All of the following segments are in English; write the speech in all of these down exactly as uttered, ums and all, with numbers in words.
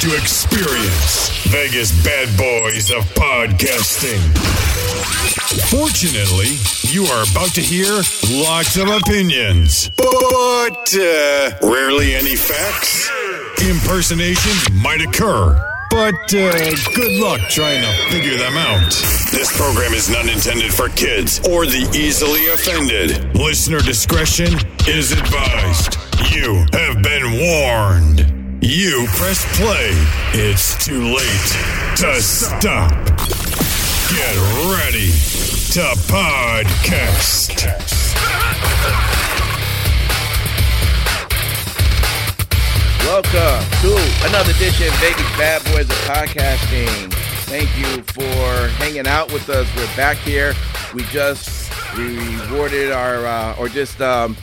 to experience Vegas bad boys of podcasting. Fortunately, you are about to hear lots of opinions, but uh, rarely any facts. Impersonations might occur. But uh, good luck trying to figure them out. This program is not intended for kids or the easily offended. Listener discretion is advised. You have been warned. You press play. It's too late to stop. Get ready to podcast. Welcome to another edition of Vegas Bad Boys of Podcasting. Thank you for hanging out with us. We're back here. We just rewarded our, uh, or just um,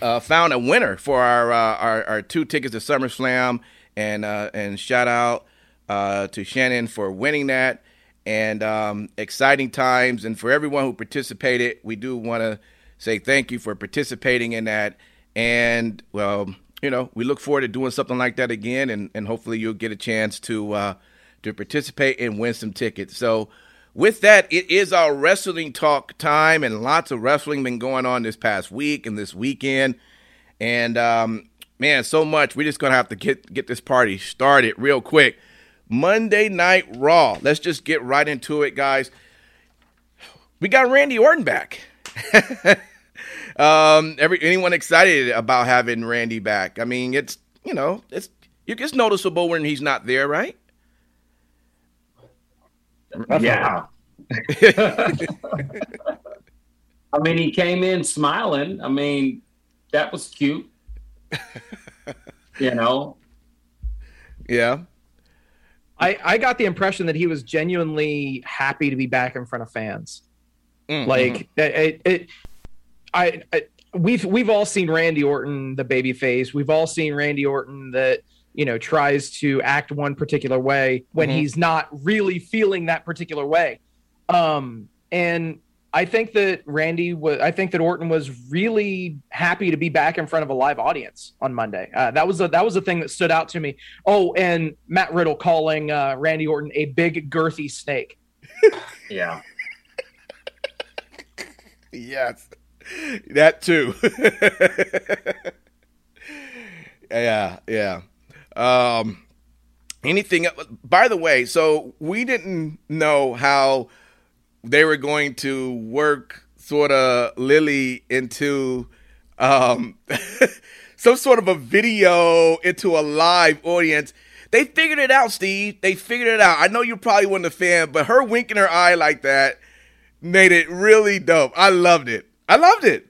uh, found a winner for our, uh, our our two tickets to SummerSlam. And uh, and shout out uh, to Shannon for winning that. And um, exciting times. And for everyone who participated, we do want to say thank you for participating in that. And, well... You know, we look forward to doing something like that again, and, and hopefully you'll get a chance to uh, to participate and win some tickets. So with that, it is our wrestling talk time, and lots of wrestling been going on this past week and this weekend. And, um, man, so much. We're just going to have to get, get this party started real quick. Monday Night Raw. Let's just get right into it, guys. We got Randy Orton back. Um, every, anyone excited about having Randy back? I mean, it's, you know, it's, it's noticeable when he's not there, right? Yeah. I mean, he came in smiling. I mean, that was cute, you know? Yeah. I, I got the impression that he was genuinely happy to be back in front of fans. Mm-hmm. Like it, it, it I, I we've we've all seen Randy Orton the babyface. We've all seen Randy Orton that, you know, tries to act one particular way when mm-hmm. he's not really feeling that particular way. Um, and I think that Randy was I think that Orton was really happy to be back in front of a live audience on Monday. Uh, that was a, that was the thing that stood out to me. Oh, and Matt Riddle calling uh, Randy Orton a big girthy snake. Yeah. Yes. That too. yeah, yeah. Um, anything? By the way, so we didn't know how they were going to work sort of Lily into um, some sort of a video into a live audience. They figured it out, Steve. They figured it out. I know you probably weren't a fan, but her winking her eye like that made it really dope. I loved it. I loved it.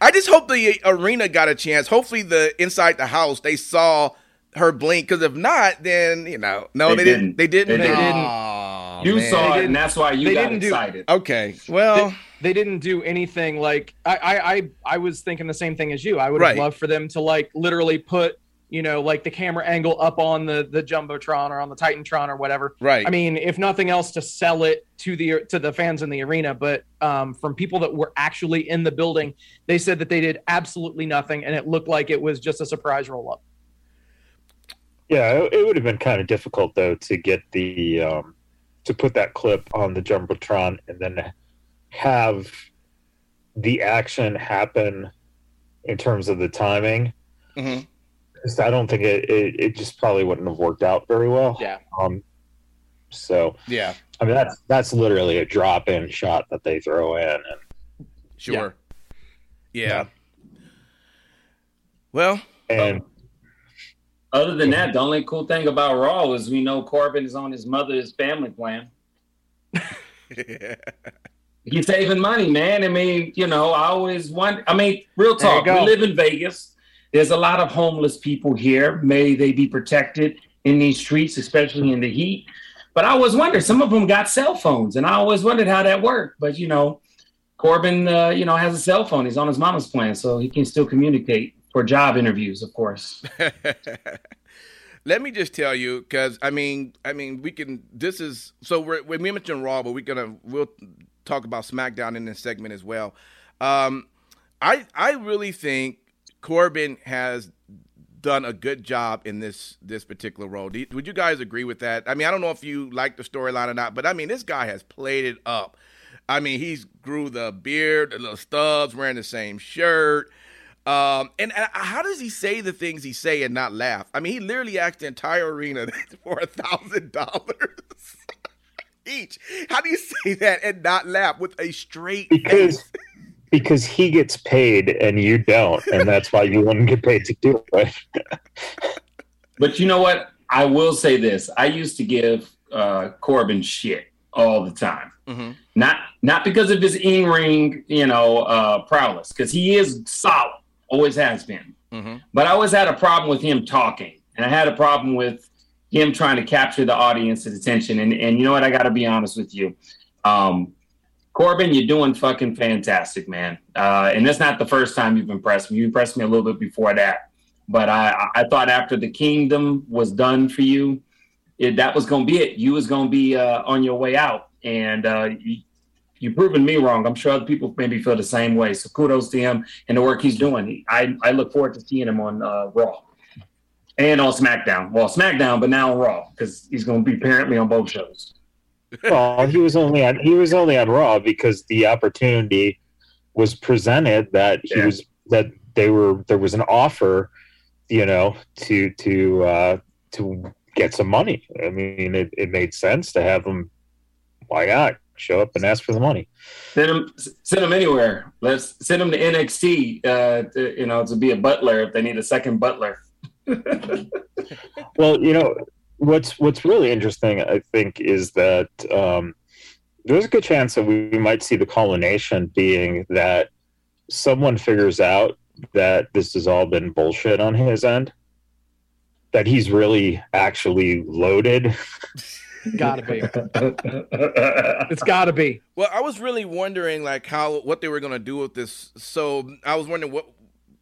I just hope the arena got a chance. Hopefully the inside the house, they saw her blink. Because if not, then, you know, no, they, they didn't. didn't. They didn't. They didn't. Oh, you man. saw they it, and that's why you got excited. Do, okay. Well. They, they didn't do anything like, I, I, I, I was thinking the same thing as you. I would have right. loved for them to, like, literally put, you know, like the camera angle up on the, the Jumbotron or on the Titantron or whatever. Right. I mean, if nothing else, to sell it to the to the fans in the arena. But um, from people that were actually in the building, they said that they did absolutely nothing, and it looked like it was just a surprise roll-up. Yeah, it, it would have been kind of difficult, though, to get the um, to put that clip on the Jumbotron and then have the action happen in terms of the timing. Mm-hmm. I don't think it, it, it just probably wouldn't have worked out very well. Yeah. Um, so, yeah. I mean, that's that's literally a drop-in shot that they throw in. And, sure. Yeah. yeah. Well. And other than that, the only cool thing about Raw is we know Corbin is on his mother's family plan. yeah. He's saving money, man. I mean, you know, I always wonder. I mean, real talk, we live in Vegas. There's a lot of homeless people here. May they be protected in these streets, especially in the heat. But I always wondered, some of them got cell phones, and I always wondered how that worked. But, you know, Corbin, uh, you know, has a cell phone. He's on his mama's plan, so he can still communicate for job interviews, of course. Let me just tell you, because, I mean, I mean, we can – this is – so we're, we mentioned Raw, but we're gonna, we'll talk about SmackDown in this segment as well. Um, I I really think – Corbin has done a good job in this this particular role. Do you, would you guys agree with that? I mean, I don't know if you like the storyline or not, but I mean, this guy has played it up. I mean, he's grew the beard, the little stubs, wearing the same shirt. Um, and, and how does he say the things he say and not laugh? I mean, he literally asked the entire arena for a thousand dollars each. How do you say that and not laugh with a straight because, face? Because he gets paid and you don't, and that's why you wouldn't get paid to do it. But you know what? I will say this. I used to give uh, Corbin shit all the time. Mm-hmm. Not not because of his in-ring, you know, uh, prowess, because he is solid. Always has been. Mm-hmm. But I always had a problem with him talking. And I had a problem with him trying to capture the audience's attention. And and you know what? I got to be honest with you. Um, Corbin, you're doing fucking fantastic, man. Uh, and that's not the first time you've impressed me. You impressed me a little bit before that. But I, I thought after the Kingdom was done for you, it, that was going to be it. You was going to be uh, on your way out. And uh, you, You've proven me wrong. I'm sure other people maybe feel the same way. So kudos to him and the work he's doing. I, I look forward to seeing him on uh, Raw and on SmackDown. Well, SmackDown, but now on Raw because he's going to be apparently on both shows. Well, he was only on, he was only on Raw because the opportunity was presented that he yeah. was that they were there was an offer, you know, to to uh, to get some money. I mean, it, it made sense to have him. Why not? Show up and ask for the money. Send them, send them anywhere. Let's send them to N X T. Uh, to, you know, to be a butler if they need a second butler. Well, you know what's what's really interesting, I think, is that um, there's a good chance that we might see the culmination being that someone figures out that this has all been bullshit on his end, that he's really actually loaded. Gotta be. It's gotta be. Well, I was really wondering, like, how what they were gonna do with this. So I was wondering what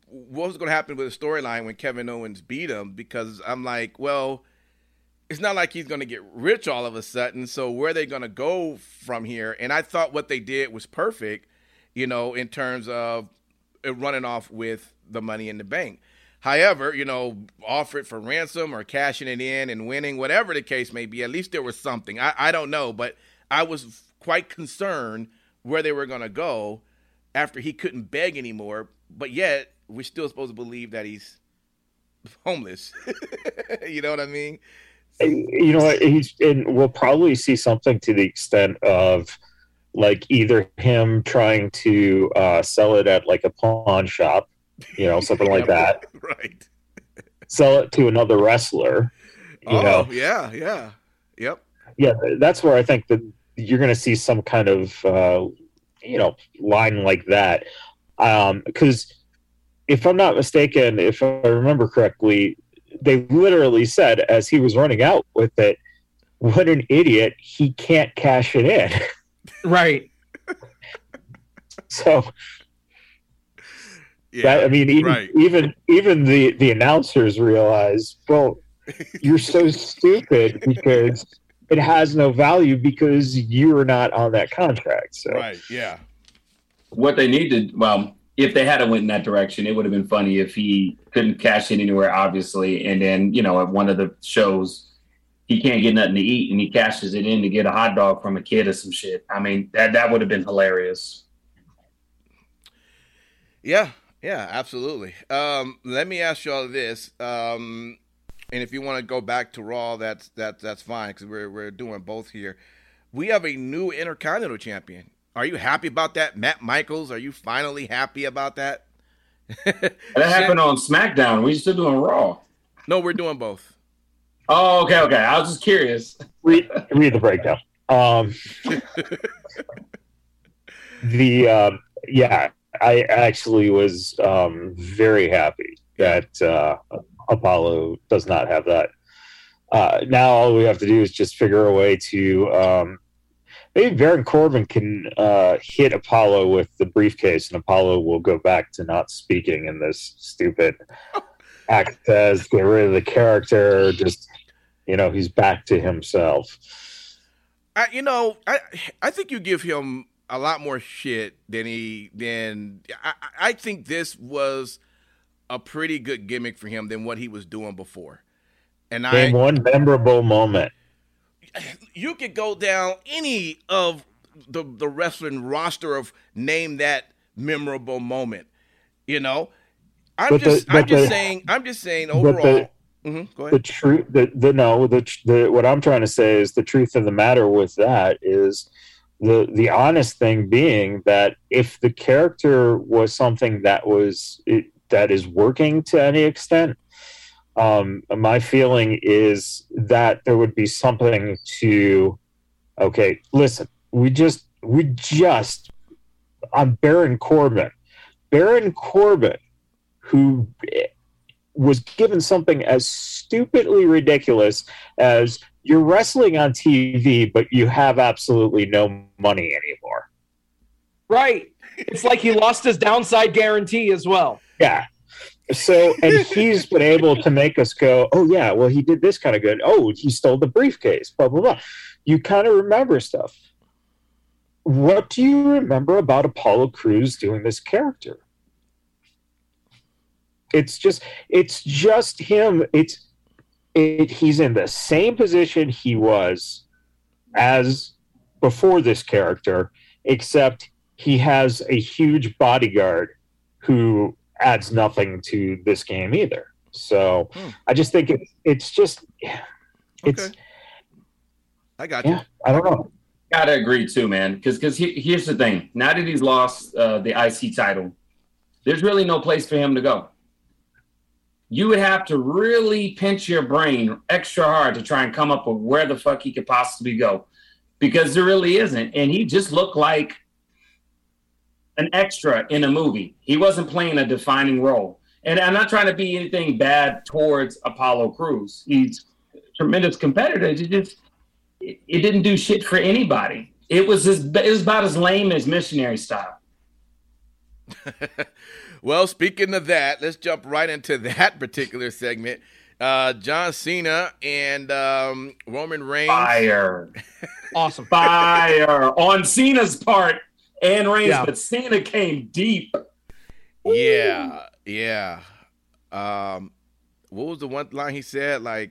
what was gonna happen with the storyline when Kevin Owens beat him, because I'm like, well, it's not like he's gonna get rich all of a sudden. So where are they gonna go from here? And I thought what they did was perfect, you know, in terms of running off with the Money in the Bank. However, you know, offer it for ransom or cashing it in and winning, whatever the case may be, at least there was something. I, I don't know, but I was quite concerned where they were going to go after he couldn't beg anymore. But yet, we're still supposed to believe that he's homeless. You know what I mean? You know what? He's, and we'll probably see something to the extent of, like, either him trying to uh, sell it at, like, a pawn shop. You know, something like that. Right. Sell it to another wrestler. You oh, know. yeah, yeah. Yep. Yeah, that's where I think that you're going to see some kind of, uh, you know, line like that. Because um, if I'm not mistaken, if I remember correctly, they literally said as he was running out with it, what an idiot, he can't cash it in. Right. So... Yeah, that, I mean, even, right. even even the, the announcers realize, well, you're so stupid because it has no value because you're not on that contract. So. Right, yeah. What they needed, well, if they had went in that direction, it would have been funny if he couldn't cash in anywhere, obviously. And then, you know, at one of the shows, he can't get nothing to eat and he cashes it in to get a hot dog from a kid or some shit. I mean, that, that would have been hilarious. Yeah. Yeah, absolutely. Um, let me ask you all this, um, and if you want to go back to Raw, that's that, that's fine because we're we're doing both here. We have a new Intercontinental Champion. Are you happy about that, Matt Michaels? Are you finally happy about that? That happened on SmackDown. We're still doing Raw. No, we're doing both. Oh, okay, okay. I was just curious. Read, read the breakdown. Um, the uh, yeah. I actually was um, very happy that uh, Apollo does not have that. Uh, now all we have to do is just figure a way to um, maybe Baron Corbin can uh, hit Apollo with the briefcase, and Apollo will go back to not speaking in this stupid act as get rid of the character. Just you know, he's back to himself. I, you know, I I think you give him a lot more shit than he, than I, I think this was a pretty good gimmick for him than what he was doing before. And in I one memorable moment. You could go down any of the the wrestling roster of name that memorable moment. You know, I'm but just the, I'm just the, saying I'm just saying overall. The, mm-hmm, go ahead. The truth, the, the no, the, the what I'm trying to say is the truth of the matter with that is. The the honest thing being that if the character was something that was it, that is working to any extent, um, my feeling is that there would be something to. Okay, listen, we just we just on Baron Corbin, Baron Corbin, who was given something as stupidly ridiculous as. You're wrestling on T V, but you have absolutely no money anymore. Right. It's like he lost his downside guarantee as well. Yeah. So, and he's been able to make us go, oh, yeah, well, he did this kind of good. Oh, he stole the briefcase, blah, blah, blah. You kind of remember stuff. What do you remember about Apollo Crews doing this character? It's just, it's just him. It's, It, he's in the same position he was as before this character, except he has a huge bodyguard who adds nothing to this game either. So hmm. I just think it, it's just it's. Okay. I got you. Yeah, I don't know. Gotta agree too, man. Because because he, here's the thing: now that he's lost uh, the I C title, there's really no place for him to go. You would have to really pinch your brain extra hard to try and come up with where the fuck he could possibly go, because there really isn't. And he just looked like an extra in a movie. He wasn't playing a defining role. And I'm not trying to be anything bad towards Apollo Crews. He's a tremendous competitor. It just it, it didn't do shit for anybody. It was his, it was about as lame as missionary style. Well, speaking of that, let's jump right into that particular segment. Uh, John Cena and um, Roman Reigns. Fire. Awesome. Fire on Cena's part and Reigns, yeah. But Cena came deep. Woo. Yeah, yeah. Um, what was the one line he said? Like,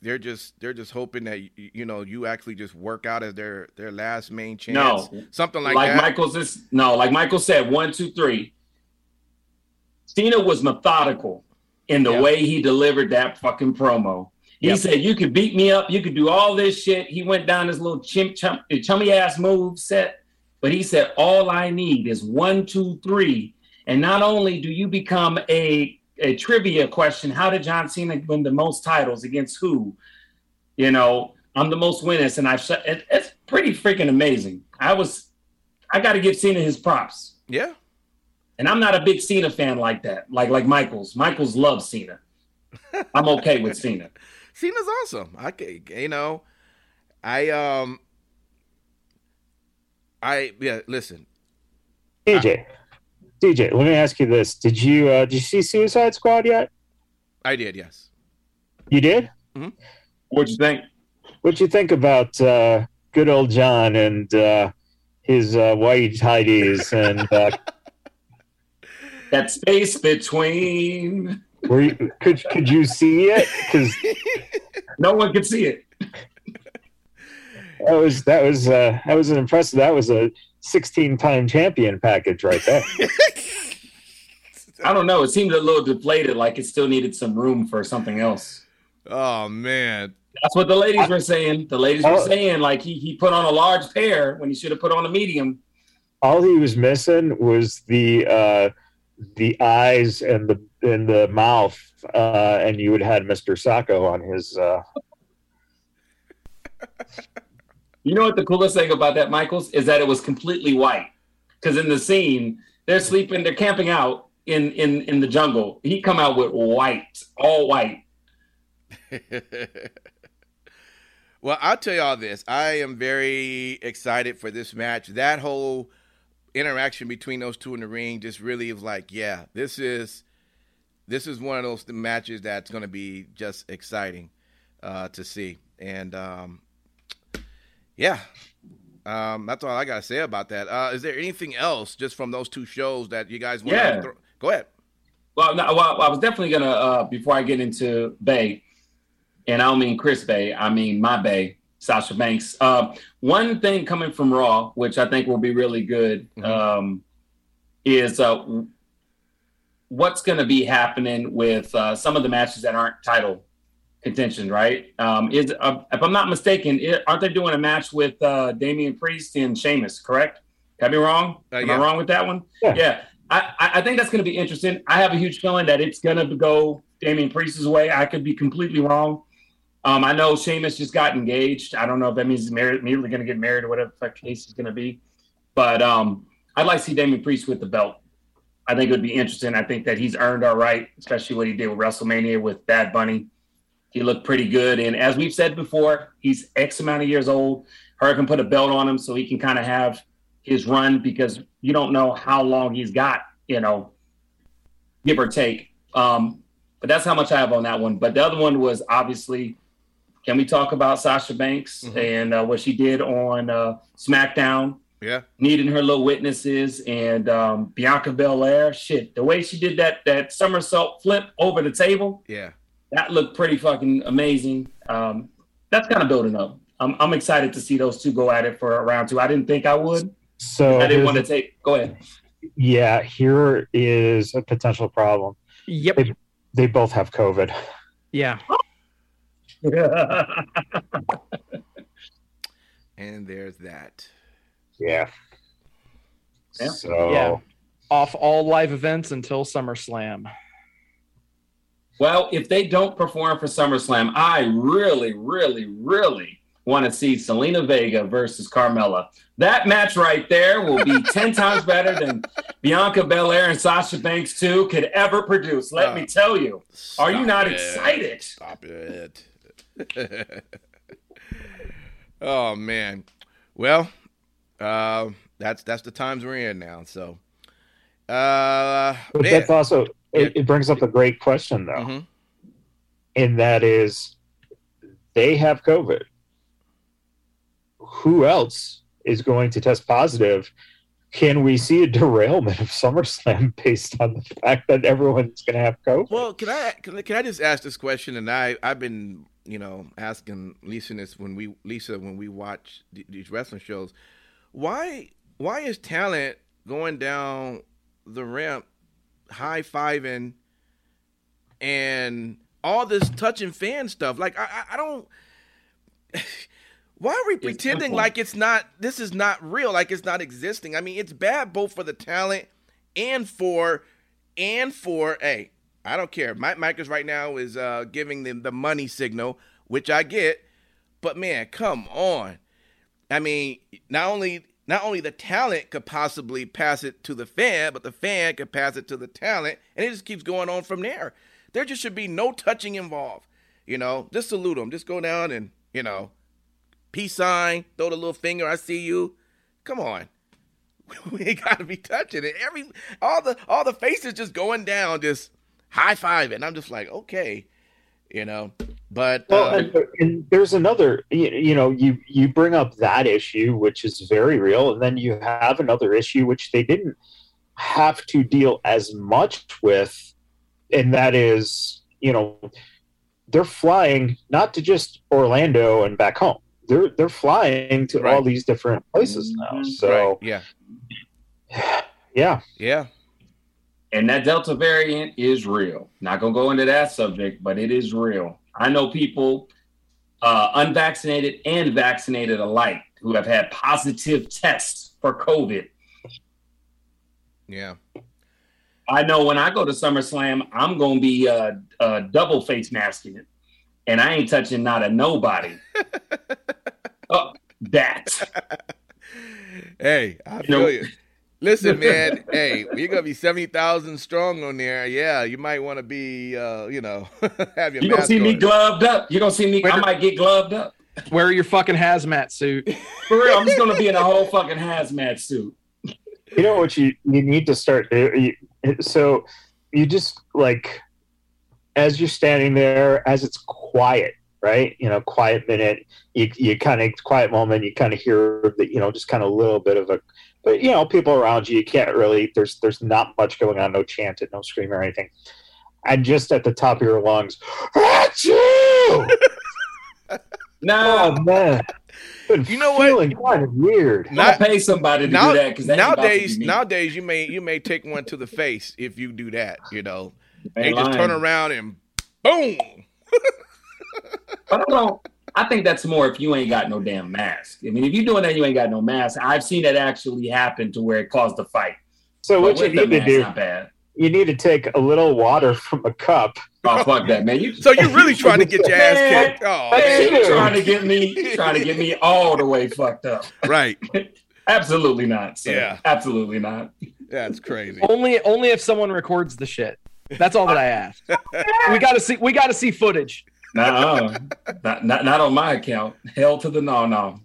they're just they're just hoping that, you know, you actually just work out as their, their last main chance. No. Something like, like that. Like Michael's this, no, like Michael said, one, two, three. Cena was methodical in the yep. way he delivered that fucking promo. He yep. said, you could beat me up. You could do all this shit. He went down his little chimp, chump, chummy-ass move set. But he said, all I need is one, two, three. And not only do you become a, a trivia question, how did John Cena win the most titles against who? You know, I'm the most winners. And I've shut it, it's pretty freaking amazing. I was, I got to give Cena his props. Yeah. And I'm not a big Cena fan like that, like like Michaels. Michaels loves Cena. I'm okay with Cena. Cena's awesome. I you know, I um, I yeah. Listen, D J, I, D J, let me ask you this: Did you uh, did you see Suicide Squad yet? I did. Yes. You did. Mm-hmm. What'd you think? What'd you think about uh, good old John and uh, his uh, white tidies and? Uh, That space between. Were you, could could you see it? Because no one could see it. That was that was uh, that was an impressive. That was a sixteen-time champion package right there. I don't know. It seemed a little deflated, like it still needed some room for something else. Oh man, that's what the ladies I, were saying. The ladies oh, were saying like he he put on a large pair when he should have put on a medium. All he was missing was the. Uh, the eyes and the and the mouth, uh, and you would have had Mister Sacco on his... Uh... You know what the coolest thing about that, Michaels, is that it was completely white. Because in the scene, they're sleeping, they're camping out in, in, in the jungle. He come out with white, all white. Well, I'll tell y'all this. I am very excited for this match. That whole... interaction between those two in the ring just really is like, yeah, this is this is one of those matches that's going to be just exciting uh, to see. And, um, yeah, um, that's all I got to say about that. Uh, is there anything else just from those two shows that you guys want yeah. to throw? Go ahead. Well, no, well, I was definitely going to, uh, before I get into Bay, and I don't mean Chris Bay, I mean my Bay, Sasha Banks. Uh, one thing coming from Raw, which I think will be really good, mm-hmm. um, is uh, what's going to be happening with uh, some of the matches that aren't title contention, right? Um, is uh, if I'm not mistaken, it, aren't they doing a match with uh, Damian Priest and Sheamus, correct? Could I be wrong? Uh, Am yeah. I wrong with that one? Yeah. yeah. I, I think that's going to be interesting. I have a huge feeling that it's going to go Damian Priest's way. I could be completely wrong. Um, I know Sheamus just got engaged. I don't know if that means he's married, immediately going to get married or whatever the case is going to be. But um, I'd like to see Damian Priest with the belt. I think it would be interesting. I think that he's earned our right, especially what he did with WrestleMania with Bad Bunny. He looked pretty good. And as we've said before, he's X amount of years old. Hurricane put a belt on him so he can kind of have his run, because you don't know how long he's got, you know, give or take. Um, but that's how much I have on that one. But the other one was obviously, can we talk about Sasha Banks mm-hmm. and uh, what she did on uh, SmackDown? Yeah. Needing her little witnesses. And um, Bianca Belair, shit, the way she did that that somersault flip over the table. Yeah. That looked pretty fucking amazing. Um, that's kind of building up. I'm, I'm excited to see those two go at it for a round two. I didn't think I would. So I didn't want to take. Go ahead. Yeah, here is a potential problem. Yep, they, they both have COVID. Yeah. And there's that. Yeah. yeah. So yeah. Off all live events until SummerSlam. Well, if they don't perform for SummerSlam, I really, really, really. want to see Zelina Vega versus Carmella. That match right there will be ten times better than Bianca Belair and Sasha Banks two could ever produce. Let uh, me tell you. Are you not it. excited? Stop it. Oh, man. Well, uh, that's that's the times we're in now. So, uh, but that's also, it, it brings up a great question, though. Mm-hmm. And that is, they have COVID. Who else is going to test positive? Can we see a derailment of SummerSlam based on the fact that everyone's going to have COVID? Well, can I can, can I just ask this question? And I I've been you know asking Lisa this when we Lisa when we watch th- these wrestling shows. Why why is talent going down the ramp, high fiving, and all this touching fan stuff? Like I I, I don't. Why are we pretending it's like it's not, this is not real, like it's not existing? I mean, it's bad both for the talent and for, and for, hey, I don't care. Mike Michaels right now is uh, giving them the money signal, which I get, but man, come on. I mean, not only, not only the talent could possibly pass it to the fan, but the fan could pass it to the talent, and it just keeps going on from there. There just should be no touching involved, you know? Just salute them. Just go down and, you know, peace sign, throw the little finger, I see you. Come on. We ain't gotta be touching it. Every all the all the faces just going down, just high fiving. I'm just like, okay. You know. But well, uh, and, and there's another you, you know, you you bring up that issue, which is very real, and then you have another issue which they didn't have to deal as much with, and that is, you know, they're flying not to just Orlando and back home. They're they're flying to right. all these different places now. So right. yeah, yeah, yeah. And that Delta variant is real. Not gonna go into that subject, but it is real. I know people, uh, unvaccinated and vaccinated alike, who have had positive tests for COVID. Yeah, I know. When I go to SummerSlam, I'm gonna be uh, uh, double face masking it. And I ain't touching not a nobody. Oh, that. Hey, I feel you. Know? you. Listen, man. Hey, you're gonna be seventy thousand strong on there. Yeah, you might want to be, uh, you know, have your. You gonna see on. me gloved up? You gonna see me? Where, I might get gloved up. Wear your fucking hazmat suit. For real, I'm just gonna be in a whole fucking hazmat suit. You know what you you need to start doing? So you just like. As you're standing there, as it's quiet, right? You know, quiet minute, you you kind of quiet moment, you kind of hear that, you know, just kind of a little bit of a you know, people around you, you can't really, there's there's not much going on, no chanting, no screaming or anything. And just at the top of your lungs, "Achoo!" No, oh, man. You know what? Kind of weird. Not pay somebody to now, do that because nowadays, nowadays you may you may take one to the face if you do that. You know, they lying. Just turn around and boom. But I don't know. I think that's more if you ain't got no damn mask. I mean, if you're doing that, you ain't got no mask. I've seen that actually happen to where it caused a fight. So but what you need to do? You need to take a little water from a cup. Oh, fuck that, man. You, so you're really trying to get your ass kicked. Oh, man. You're trying to get me, trying to get me all the way fucked up. Right. Absolutely not. Sir. Yeah. Absolutely not. That's crazy. Only only if someone records the shit. That's all that I ask. We gotta see we gotta see footage. Nuh-uh. not, not not on my account. Hell to the no no.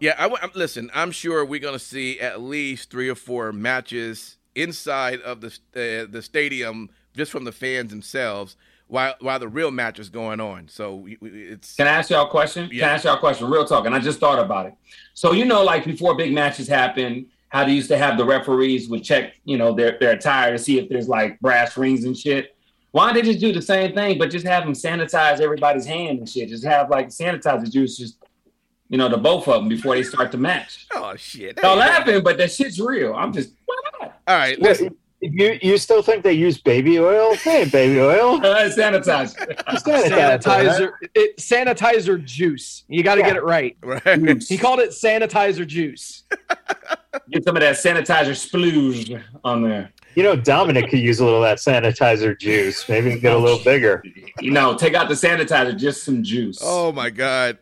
Yeah, I w- listen, I'm sure we're gonna see at least three or four matches inside of the uh, the stadium, just from the fans themselves, while while the real match is going on. So we, we, it's. Can I ask y'all a question? Yeah. Can I ask y'all a question? Real talk, and I just thought about it. So you know, like before big matches happen, how they used to have the referees would check, you know, their their attire to see if there's like brass rings and shit. Why don't they just do the same thing, but just have them sanitize everybody's hand and shit? Just have like sanitizer juice, just. You know, the both of them before they start the match. Oh, shit. They're laughing, but that shit's real. I'm just, why not? All right, listen. You you still think they use baby oil? Hey, baby oil. Uh, sanitizer. sanitizer. Sanitizer. It, sanitizer juice. You got to yeah. get it right. right. He called it sanitizer juice. Get some of that sanitizer splooge on there. You know, Dominic could use a little of that sanitizer juice. Maybe get a little bigger. You know, take out the sanitizer, just some juice. Oh, my God.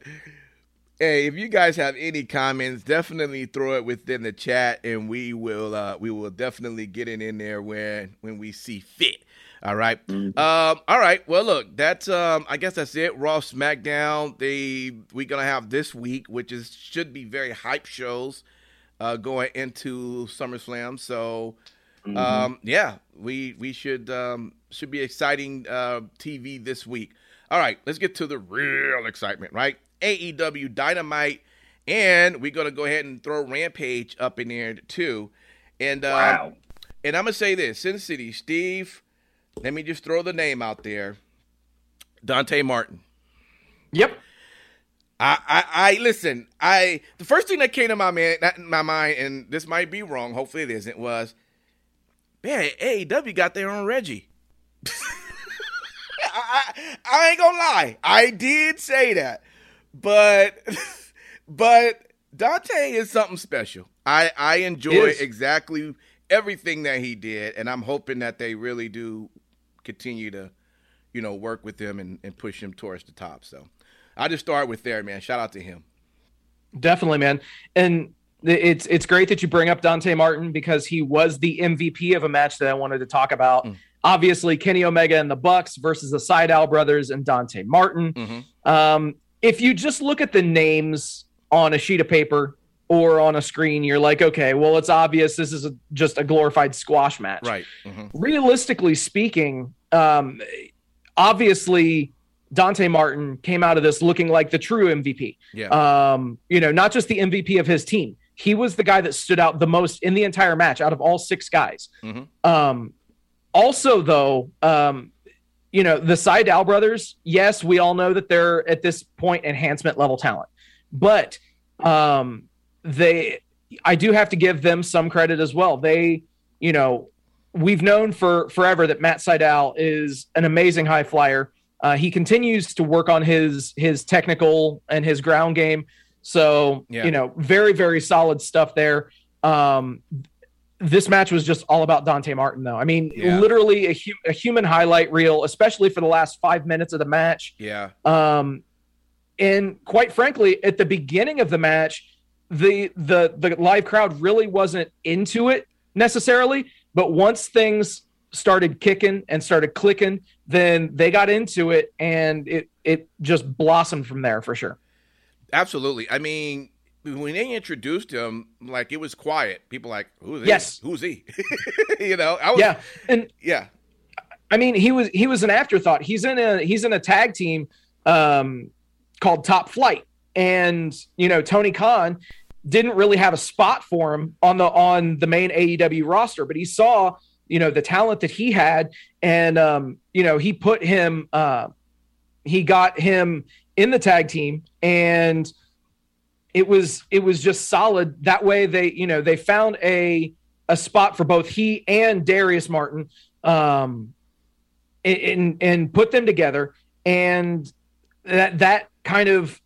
Hey, if you guys have any comments, definitely throw it within the chat, and we will uh, we will definitely get it in there when when we see fit. All right, mm-hmm. um, all right. Well, look, that's um, I guess that's it. Raw, SmackDown. They we're gonna have this week, which is should be very hype shows uh, going into SummerSlam. So, mm-hmm. um, yeah, we we should um, should be exciting uh, T V this week. All right, let's get to the real excitement, right? A E W Dynamite, and we're gonna go ahead and throw Rampage up in there too. And um, wow. And I'm gonna say this, Sin City Steve. Let me just throw the name out there, Dante Martin. Yep. I, I, I listen. I the first thing that came to my man, my mind, and this might be wrong. Hopefully it isn't. Was man, A E W got their own Reggie. I, I, I ain't gonna lie. I did say that. But but Dante is something special. I, I enjoy exactly everything that he did, and I'm hoping that they really do continue to, you know, work with him and, and push him towards the top. So I just start with there, man. Shout out to him. Definitely, man. And it's it's great that you bring up Dante Martin because he was the M V P of a match that I wanted to talk about. Mm. Obviously, Kenny Omega and the Bucks versus the Sydal brothers and Dante Martin. Mm-hmm. Um If you just look at the names on a sheet of paper or on a screen, you're like, okay, well, it's obvious this is a, just a glorified squash match. Right. Mm-hmm. Realistically speaking, um, obviously Dante Martin came out of this looking like the true M V P. Yeah. Um, you know, not just the M V P of his team. He was the guy that stood out the most in the entire match out of all six guys. Mm-hmm. Um, also, though, um, you know, the Sydal brothers, yes, we all know that they're at this point enhancement level talent, but um, they, I do have to give them some credit as well. They, you know, we've known for forever that Matt Sydal is an amazing high flyer. Uh, he continues to work on his, his technical and his ground game. So, yeah. you know, very, very solid stuff there. Um, This match was just all about Dante Martin, though. I mean, yeah. literally a, hu- a human highlight reel, especially for the last five minutes of the match. Yeah. Um, and quite frankly, at the beginning of the match, the the the live crowd really wasn't into it necessarily. But once things started kicking and started clicking, then they got into it, and it it just blossomed from there for sure. Absolutely. I mean. When they introduced him, like it was quiet. People like, who's he? Yes. Who's he? you know, I was, yeah, and yeah. I mean, he was he was an afterthought. He's in a he's in a tag team um, called Top Flight, and you know Tony Khan. didn't really have a spot for him on the on the main A E W roster, but he saw, you know, the talent that he had, and um, you know, he put him, uh, he got him in the tag team, and it was it was just solid. That way, they you know they found a a spot for both he and Darius Martin, um, and and put them together, and that that kind of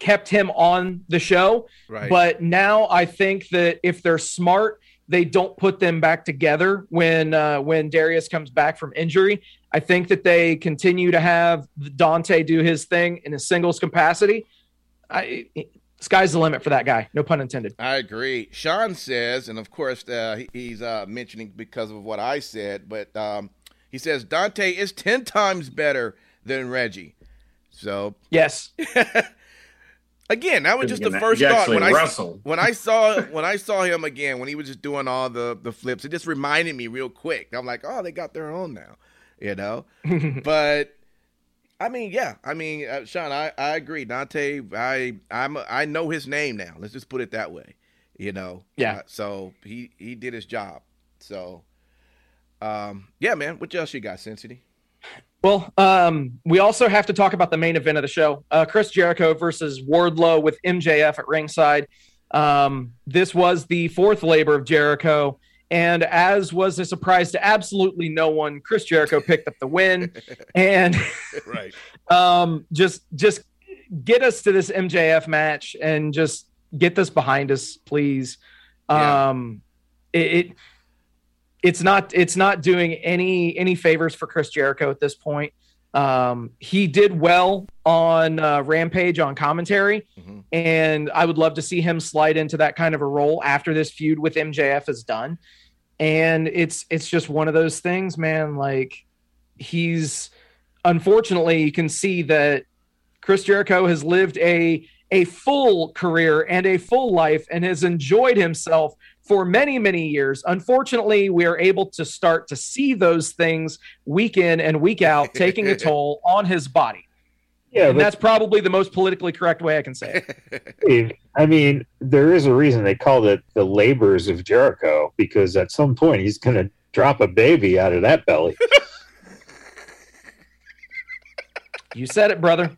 kept him on the show. Right. But now I think that if they're smart, they don't put them back together when uh, when Darius comes back from injury. I think that they continue to have Dante do his thing in a singles capacity. I, sky's the limit for that guy. No pun intended. I agree. Sean says, and of course uh, he, he's uh, mentioning because of what I said, but um, he says Dante is ten times better than Reggie. So yes. Again, that was just the first thought when I, when I saw when I saw him again, when he was just doing all the, the flips. It just reminded me real quick. I'm like, oh, they got their own now, you know. But I mean, yeah, I mean, uh, Sean, I, I agree. Dante, I I'm a, I know his name now. Let's just put it that way, you know. Yeah. Uh, so he, he did his job. So, um, yeah, man. What else you got, Cincinnati? Well, um, we also have to talk about the main event of the show, uh, Chris Jericho versus Wardlow with M J F at ringside. Um, this was the fourth labor of Jericho, and as was a surprise to absolutely no one, Chris Jericho picked up the win, and right, um, just just get us to this M J F match and just get this behind us, please. Yeah. Um, it. it It's not it's not doing any any favors for Chris Jericho at this point. Um, he did well on uh, Rampage on commentary, mm-hmm. and I would love to see him slide into that kind of a role after this feud with M J F is done. And it's it's just one of those things, man. Like, he's unfortunately, you can see that Chris Jericho has lived a a full career and a full life and has enjoyed himself for many, many years. Unfortunately, we are able to start to see those things week in and week out, taking a toll on his body. Yeah, and that's probably the most politically correct way I can say it. Steve, I mean, there is a reason they called it the labors of Jericho, because at some point he's going to drop a baby out of that belly. You said it, brother.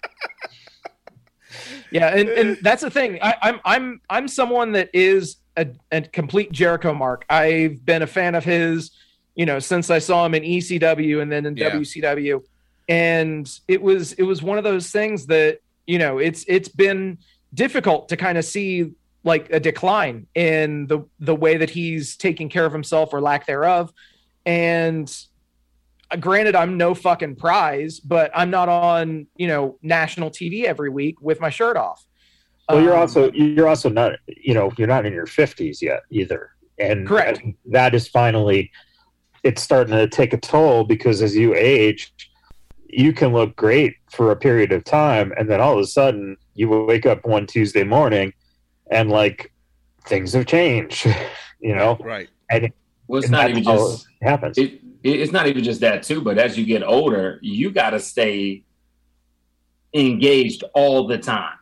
Yeah, and, and that's the thing. I, I'm I'm I'm someone that is A, a complete Jericho mark. I've been a fan of his, you know, since I saw him in E C W and then in yeah. W C W, and it was it was one of those things that, you know, it's it's been difficult to kind of see like a decline in the the way that he's taking care of himself or lack thereof. And uh, granted, I'm no fucking prize, but I'm not on, you know, national T V every week with my shirt off. Well, you're also you're also not, you know, you're not in your fifties yet either, and correct. That is finally, it's starting to take a toll, because as you age, you can look great for a period of time, and then all of a sudden you wake up one Tuesday morning, and like things have changed, you know, right? And well, it's and not even just it happens. It, it's not even just that too, but as you get older, you got to stay engaged all the time.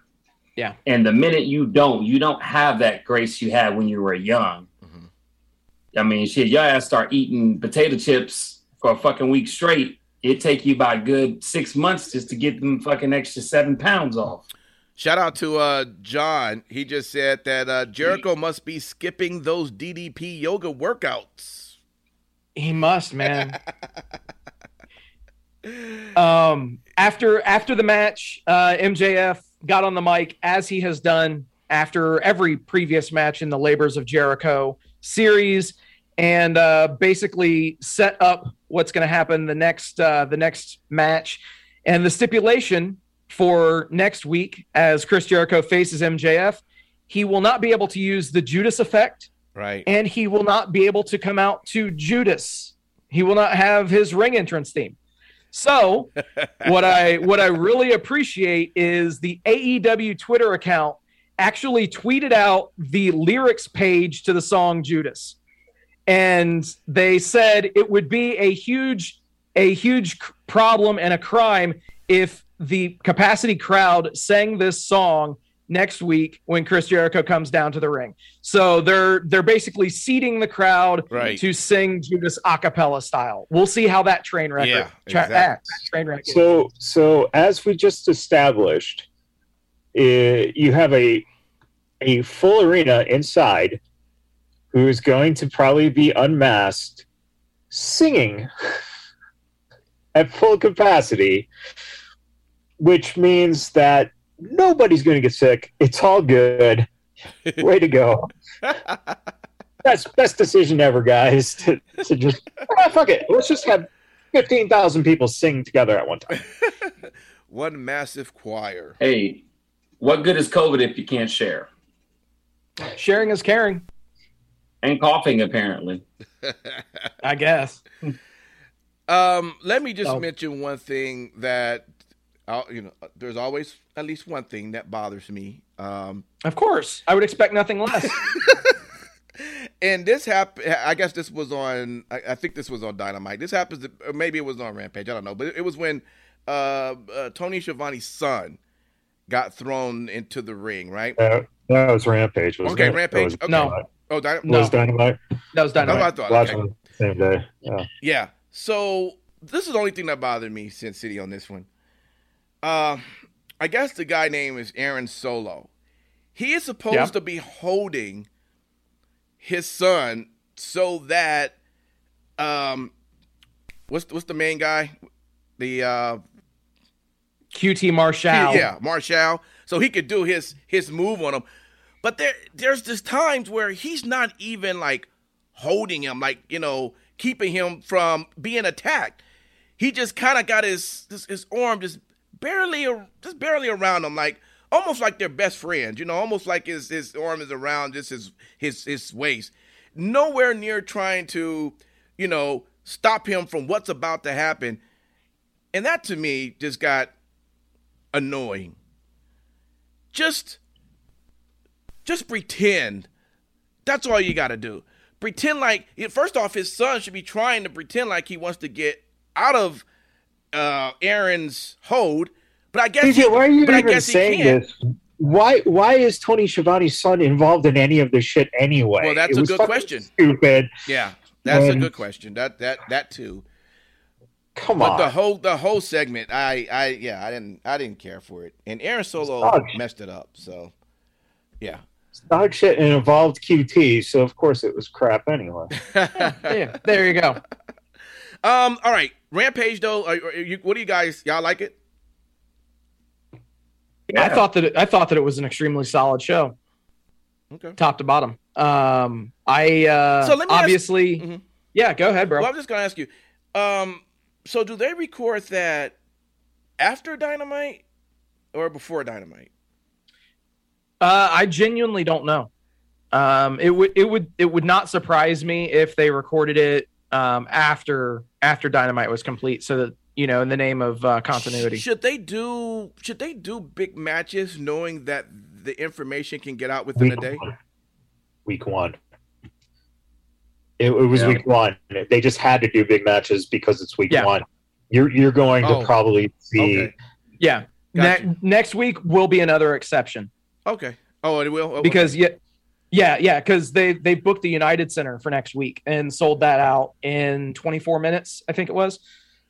Yeah. And the minute you don't, you don't have that grace you had when you were young. Mm-hmm. I mean, shit, your ass start eating potato chips for a fucking week straight. It take you about a good six months just to get them fucking extra seven pounds off. Shout out to uh, John. He just said that uh, Jericho he, must be skipping those D D P yoga workouts. He must, man. um, after after the match, uh, M J F got on the mic, as he has done after every previous match in the Labors of Jericho series, and uh, basically set up what's going to happen the next uh, the next match. And the stipulation for next week, as Chris Jericho faces M J F, he will not be able to use the Judas effect, right? And he will not be able to come out to Judas. He will not have his ring entrance theme. So what I what I really appreciate is the A E W Twitter account actually tweeted out the lyrics page to the song Judas. And they said it would be a huge a huge problem and a crime if the capacity crowd sang this song next week when Chris Jericho comes down to the ring. So they're they're basically seating the crowd right. to sing Judas a cappella style. We'll see how that train wreck yeah, tra- exactly. train wreck is. So so as we just established, uh, you have a a full arena inside who is going to probably be unmasked singing at full capacity, which means that nobody's going to get sick. It's all good. Way to go. That's best decision ever, guys. To, to just, oh, fuck it. Let's just have fifteen thousand people sing together at one time. One massive choir. Hey, what good is COVID if you can't share? Sharing is caring. And coughing, apparently. I guess. Um, let me just oh. mention one thing that, I'll, you know, there's always at least one thing that bothers me. Um, of course, I would expect nothing less. And this happened. I guess this was on. I, I think this was on Dynamite. This happens. To, or maybe it was on Rampage. I don't know. But it, it was when uh, uh, Tony Schiavone's son got thrown into the ring. Right? Uh, that was Rampage. Wasn't okay, it? Rampage. Was okay. No. Oh, Dy- no. That was Dynamite. That was Dynamite. No, I thought. Okay. Same day. Yeah. Yeah. So this is the only thing that bothered me, Sin City, on this one. Uh, I guess the guy name is Aaron Solo. He is supposed yeah. to be holding his son so that um, what's what's the main guy? The uh, Q T Marshall. He, yeah, Marshall. So he could do his his move on him. But there there's just times where he's not even like holding him, like, you know, keeping him from being attacked. He just kind of got his, his his arm just. barely just barely around him, like almost like their best friend, you know, almost like his his arm is around just his his his waist, nowhere near trying to, you know, stop him from what's about to happen. And that to me just got annoying. Just just pretend. That's all you got to do. Pretend like, first off, his son should be trying to pretend like he wants to get out of Uh, Aaron's hold, but I guess. He, why are you but even I guess saying this? Why? Why is Tony Schiavone's son involved in any of this shit anyway? Well, that's it a good question. Stupid. Yeah, that's and, a good question. That that that too. Come but on. The whole the whole segment, I I yeah, I didn't I didn't care for it, and Aaron Solo messed it up. So, yeah, it's dog shit and involved Q T, so of course it was crap anyway. Yeah, there you go. Um. All right. Rampage, though, are, are you, what do you guys, y'all like it? Yeah. I thought that it, I thought that it was an extremely solid show, okay, top to bottom. Um, I uh, so let me obviously, ask, mm-hmm. yeah, go ahead, bro. Well, I'm just gonna ask you. Um, so do they record that after Dynamite or before Dynamite? Uh, I genuinely don't know. Um, it would it would it would not surprise me if they recorded it um, after. after Dynamite was complete, so that, you know, in the name of uh, continuity. Should they do should they do big matches knowing that the information can get out within week a day? One. Week one. It, it was yeah. week one. They just had to do big matches because it's week yeah. one. You're you're going oh. to probably see. Okay. Yeah. Gotcha. Ne- next week will be another exception. Okay. Oh, it will. Oh, because okay. yeah. Yeah, yeah, because they, they booked the United Center for next week and sold that out in twenty-four minutes, I think it was.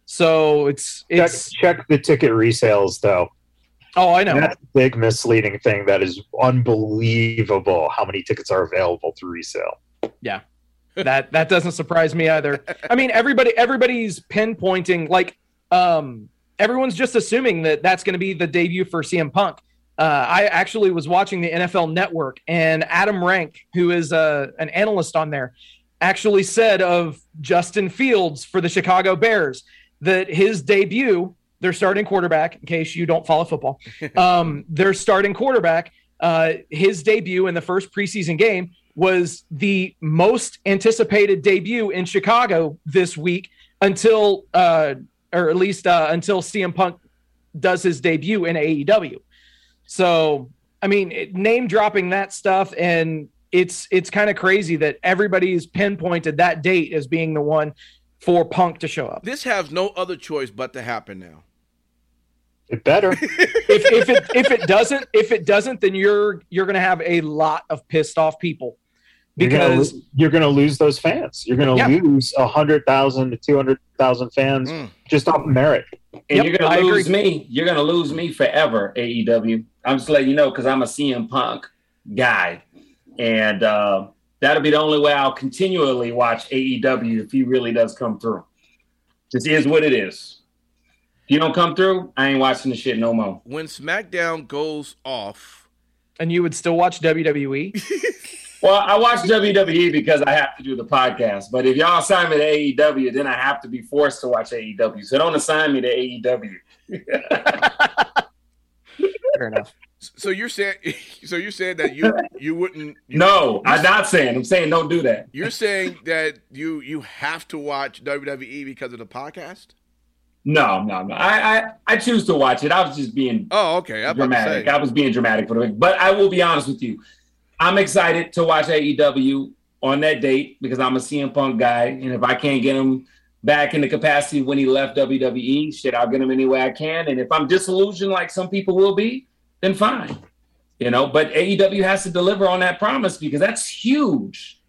So it's... it's check, check the ticket resales, though. Oh, I know. That's a big misleading thing. That is unbelievable how many tickets are available to resale. Yeah, that that doesn't surprise me either. I mean, everybody everybody's pinpointing, like, um, everyone's just assuming that that's going to be the debut for C M Punk. Uh, I actually was watching the N F L Network, and Adam Rank, who is a, an analyst on there, actually said of Justin Fields for the Chicago Bears that his debut, their starting quarterback, in case you don't follow football, um, their starting quarterback, uh, his debut in the first preseason game was the most anticipated debut in Chicago this week until, uh, or at least uh, until C M Punk does his debut in A E W. So, I mean, it, name dropping that stuff, and it's it's kind of crazy that everybody's pinpointed that date as being the one for Punk to show up. This has no other choice but to happen now. It better. if if it if it doesn't if it doesn't, then you're you're going to have a lot of pissed off people, because you're going to lose those fans. You're going to yep. lose a hundred thousand to two hundred thousand fans mm. just off merit. And yep, you're going to lose agree. me. You're going to lose me forever. A E W. I'm just letting you know, because I'm a C M Punk guy, and uh, that'll be the only way I'll continually watch A E W if he really does come through. This is what it is. If you don't come through, I ain't watching the shit no more. When SmackDown goes off, and you would still watch W W E. Well, I watch W W E because I have to do the podcast. But if y'all assign me to A E W, then I have to be forced to watch A E W. So don't assign me to A E W. Fair enough. So you're saying, so you're saying that you you wouldn't. You no, wouldn't, I'm not saying. I'm saying don't do that. You're saying that you you have to watch W W E because of the podcast. No, no, no. I, I, I choose to watch it. I was just being oh, okay. I'm dramatic. I was being dramatic for the week, but I will be honest with you. I'm excited to watch A E W on that date because I'm a C M Punk guy, and if I can't get him back in the capacity when he left W W E, shit, I'll get him any way I can. And if I'm disillusioned like some people will be, then fine. You know, but A E W has to deliver on that promise because that's huge.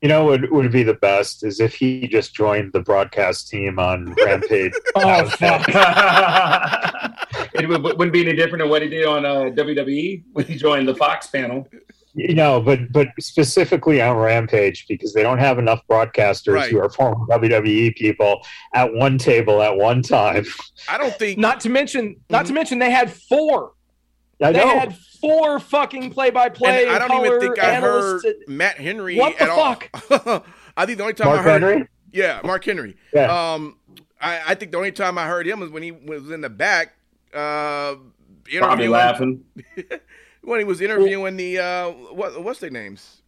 You know what would be the best is if he just joined the broadcast team on Rampage. Oh, fuck. It wouldn't be any different than what he did on uh, W W E when he joined the Fox panel. You know, but but specifically on Rampage, because they don't have enough broadcasters right. who are former W W E people at one table at one time. I don't think. Not to mention, not to mention, they had four. I they know. had four fucking play-by-play. And I don't even think I analysts. heard Matt Henry. What the at fuck? All. I think the only time Mark I heard Henry? yeah, Mark Henry. Yeah. Um, I, I think the only time I heard him was when he was in the back. Uh, Probably laughing. When he was interviewing the uh, what what's their names?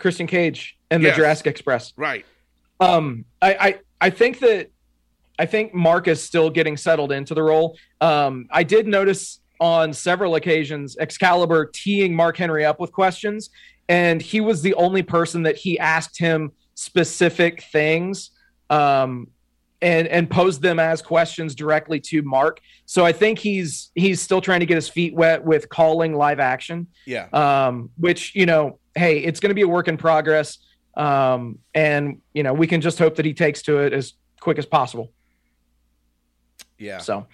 Christian Cage and yes. the Jurassic Express, right? Um, I, I I think that I think Mark is still getting settled into the role. Um, I did notice on several occasions Excalibur teeing Mark Henry up with questions, and he was the only person that he asked him specific things, um, and and posed them as questions directly to Mark. So I think he's he's still trying to get his feet wet with calling live action. Yeah. Um, which, you know, hey, it's going to be a work in progress. Um, and, you know, we can just hope that he takes to it as quick as possible. Yeah. So,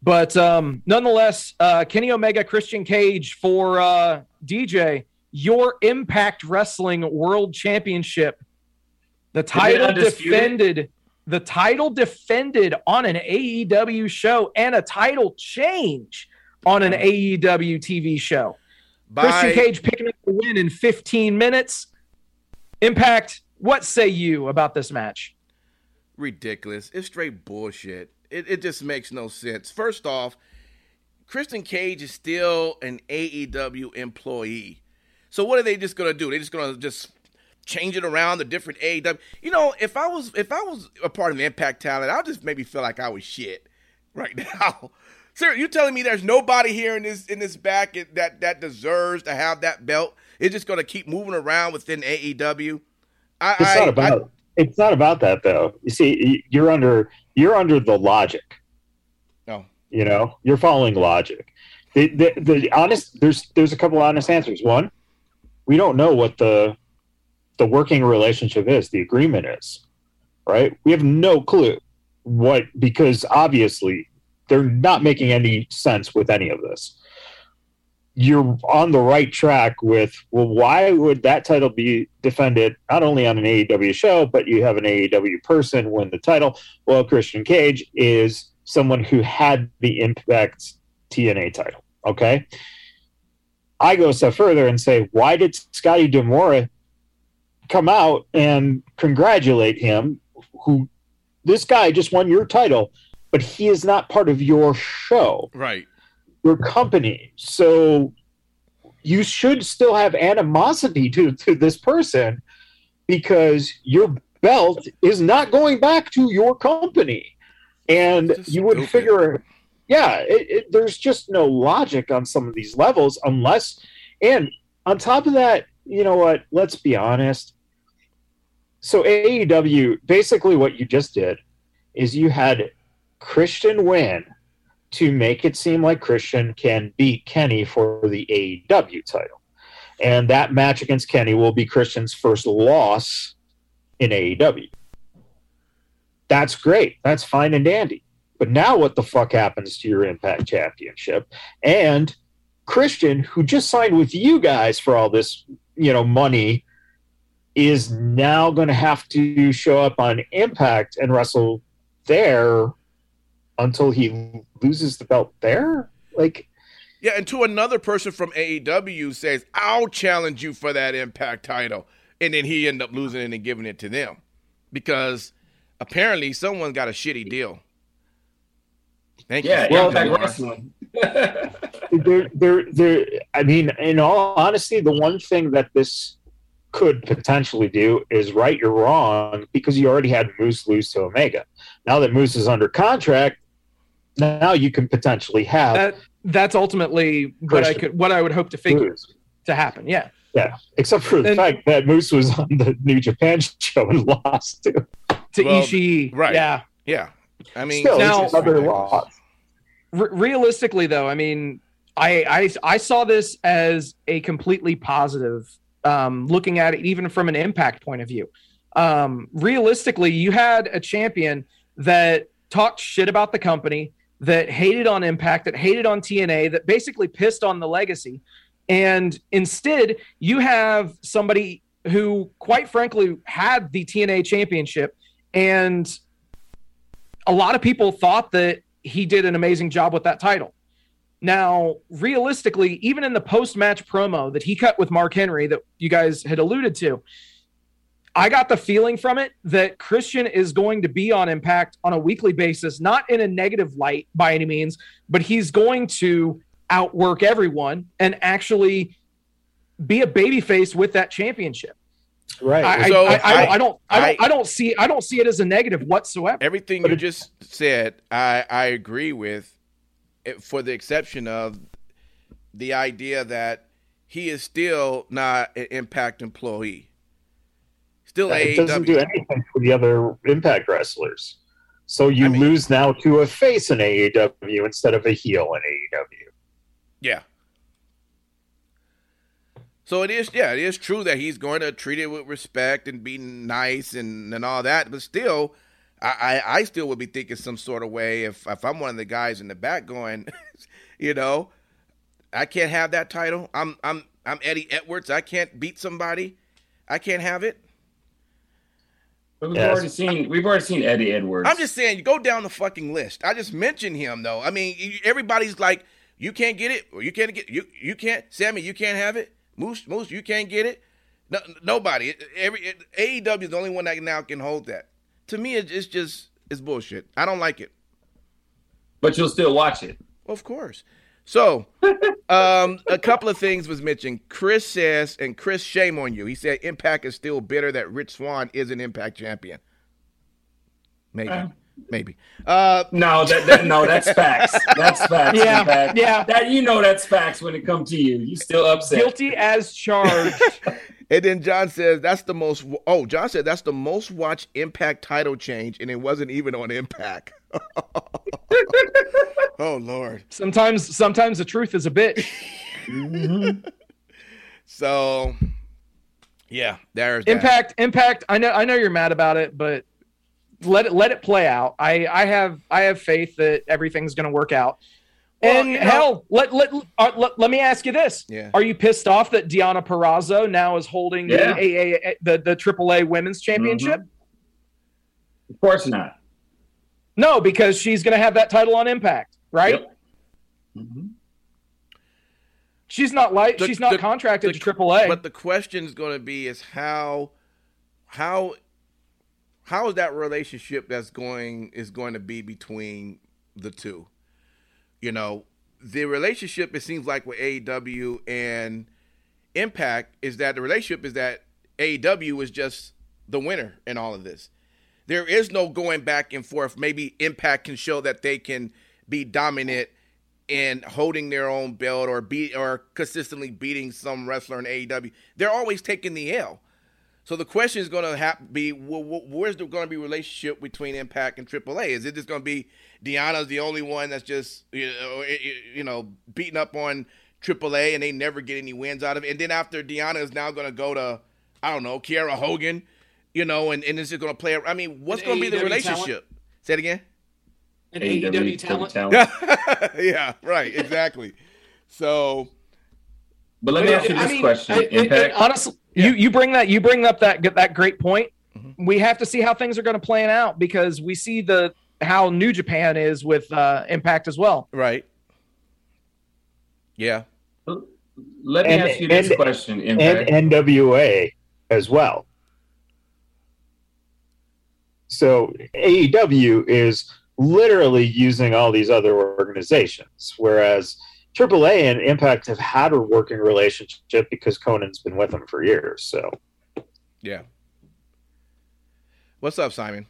but um, nonetheless, uh, Kenny Omega, Christian Cage for uh, D J, your Impact Wrestling World Championship. The title defended... The title defended on an A E W show and a title change on an A E W T V show. Bye. Christian Cage picking up the win in fifteen minutes. Impact, what say you about this match? Ridiculous. It's straight bullshit. It, it just makes no sense. First off, Christian Cage is still an A E W employee. So what are they just going to do? They're just going to just... change it around the different A E W. You know, if I was if I was a part of the Impact talent, I'll just maybe feel like I was shit right now. Seriously, you telling me there's nobody here in this in this back that that deserves to have that belt? It's just going to keep moving around within A E W. I, it's I, not about I, it's not about that though. You see, you're under you're under the logic. No, you know, you're following logic. The the, the honest there's there's a couple of honest answers. One, we don't know what the the working relationship is, the agreement is, right? We have no clue what, because obviously they're not making any sense with any of this. You're on the right track with, well, why would that title be defended not only on an A E W show, but you have an A E W person win the title? Well, Christian Cage is someone who had the Impact T N A title, okay? I go a step further and say, why did Scotty D'Amore come out and congratulate him, who this guy just won your title, but he is not part of your show, right? Your company. So you should still have animosity to, to this person because your belt is not going back to your company. And you would stupid. figure, yeah, it, it, there's just no logic on some of these levels unless, and on top of that, you know what, let's be honest. So A E W, basically what you just did is you had Christian win to make it seem like Christian can beat Kenny for the A E W title. And that match against Kenny will be Christian's first loss in A E W. That's great. That's fine and dandy. But now what the fuck happens to your Impact Championship? And Christian, who just signed with you guys for all this, you know, money, is now going to have to show up on Impact and wrestle there until he loses the belt there? Like, yeah, and to another person from A E W says, I'll challenge you for that Impact title. And then he ended up losing it and giving it to them because apparently someone got a shitty deal. Thank yeah, you. Well, Impact Wrestling. There, there, there. I mean, in all honesty, the one thing that this could potentially do is right your wrong, because you already had Moose lose to Omega. Now that Moose is under contract, now you can potentially have that, that's ultimately what I could, what I would hope to figure Moose. To happen. Yeah, yeah. Except for the and, fact that Moose was on the New Japan show and lost to to well, Ishii. Right. Yeah. Yeah. I mean, still, now, it's another loss. Re- realistically, though, I mean, I, I I saw this as a completely positive. Um, looking at it, even from an Impact point of view, um, realistically, you had a champion that talked shit about the company, that hated on Impact, that hated on T N A, that basically pissed on the legacy, and instead you have somebody who, quite frankly, had the T N A championship, and a lot of people thought that he did an amazing job with that title. Now, realistically, even in the post-match promo that he cut with Mark Henry that you guys had alluded to, I got the feeling from it that Christian is going to be on Impact on a weekly basis, not in a negative light by any means, but he's going to outwork everyone and actually be a babyface with that championship. Right. I, so I, I, I, I don't. I don't. I, I don't see. I don't see it as a negative whatsoever. Everything you just said, I, I agree with, for the exception of the idea that he is still not an Impact employee. Still, it A E W doesn't do anything for the other Impact wrestlers. So you I mean, lose now to a face in A E W instead of a heel in A E W. Yeah. So it is. Yeah, it is true that he's going to treat it with respect and be nice and, and all that. But still, I, I still would be thinking some sort of way if, if I'm one of the guys in the back going, you know, I can't have that title. I'm I'm I'm Eddie Edwards. I can't beat somebody. I can't have it. But we've yes. already seen we've already seen Eddie Edwards. I'm just saying, you go down the fucking list. I just mentioned him though. I mean, everybody's like, you can't get it, or you can't get you you can't Sammy, you can't have it. Moose Moose, you can't get it. No, nobody. Every A E W is the only one that now can hold that. To me, it's just, it's bullshit. I don't like it. But you'll still watch it. Of course. So, um, a couple of things was mentioned. Chris says, and Chris, shame on you. He said, Impact is still bitter that Rich Swann is an Impact champion. Maybe. Uh, Maybe. Uh, no, that, that, no, that's facts. That's facts. Yeah, fact. yeah. That, you know that's facts when it comes to you. You still upset. Guilty as charged. And then John says that's the most. Oh, John said that's the most watched Impact title change, and it wasn't even on Impact. Oh Lord. Sometimes, sometimes the truth is a bitch. Mm-hmm. So, yeah, there's Impact. That. Impact. I know. I know you're mad about it, but let it let it play out. I, I have I have faith that everything's going to work out. Well, and you know, hell, let let, uh, let let me ask you this: yeah. Are you pissed off that Deonna Purrazzo now is holding yeah. the, the the triple A Women's Championship? Mm-hmm. Of course not. No, because she's going to have that title on Impact, right? Yep. Mm-hmm. She's not like she's not the, contracted the, to triple A. But the question is going to be: is how how how is that relationship that's going is going to be between the two? You know, the relationship, it seems like with A E W and Impact, is that the relationship is that A E W is just the winner in all of this. There is no going back and forth. Maybe Impact can show that they can be dominant in holding their own belt or be or consistently beating some wrestler in A E W. They're always taking the L. So the question is going to have to be, where's the, going to be relationship between Impact and A A A? Is it just going to be Deanna's the only one that's just, you know, you know, beating up on triple A and they never get any wins out of it? And then after Deanna is now going to go to, I don't know, Kiara Hogan, you know, and, and is it going to play? I mean, what's going to be the relationship? Talent? Say it again. An A E W talent. talent. Yeah, right, exactly. So, but let me ask you this I mean, question: I, Impact. It, it, honestly, yeah. you you bring that you bring up that that great point. Mm-hmm. We have to see how things are going to plan out because we see the how New Japan is with uh, Impact as well. Right. Yeah. Let me and, ask you this and, question: Impact. And N W A as well. So A E W is literally using all these other organizations, whereas triple A and Impact have had a working relationship because Conan's been with them for years. So, yeah. What's up, Simon?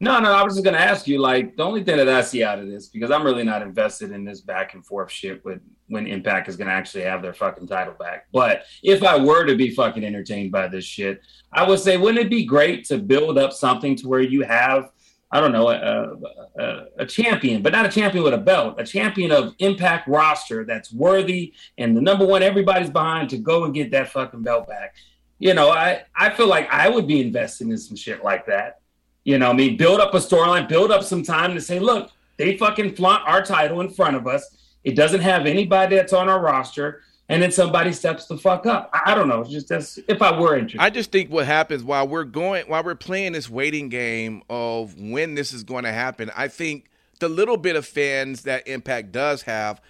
No, no, I was just going to ask you, like, the only thing that I see out of this, because I'm really not invested in this back and forth shit with when Impact is going to actually have their fucking title back. But if I were to be fucking entertained by this shit, I would say, wouldn't it be great to build up something to where you have, I don't know, a, a, a champion, but not a champion with a belt, a champion of Impact roster that's worthy and the number one everybody's behind to go and get that fucking belt back. You know, I, I feel like I would be investing in some shit like that. You know, I mean, build up a storyline, build up some time to say, look, they fucking flaunt our title in front of us. It doesn't have anybody that's on our roster. And then somebody steps the fuck up. I, I don't know. It's just that's, if I were interested. I just think what happens while we're going, while we're playing this waiting game of when this is going to happen, I think the little bit of fans that Impact does have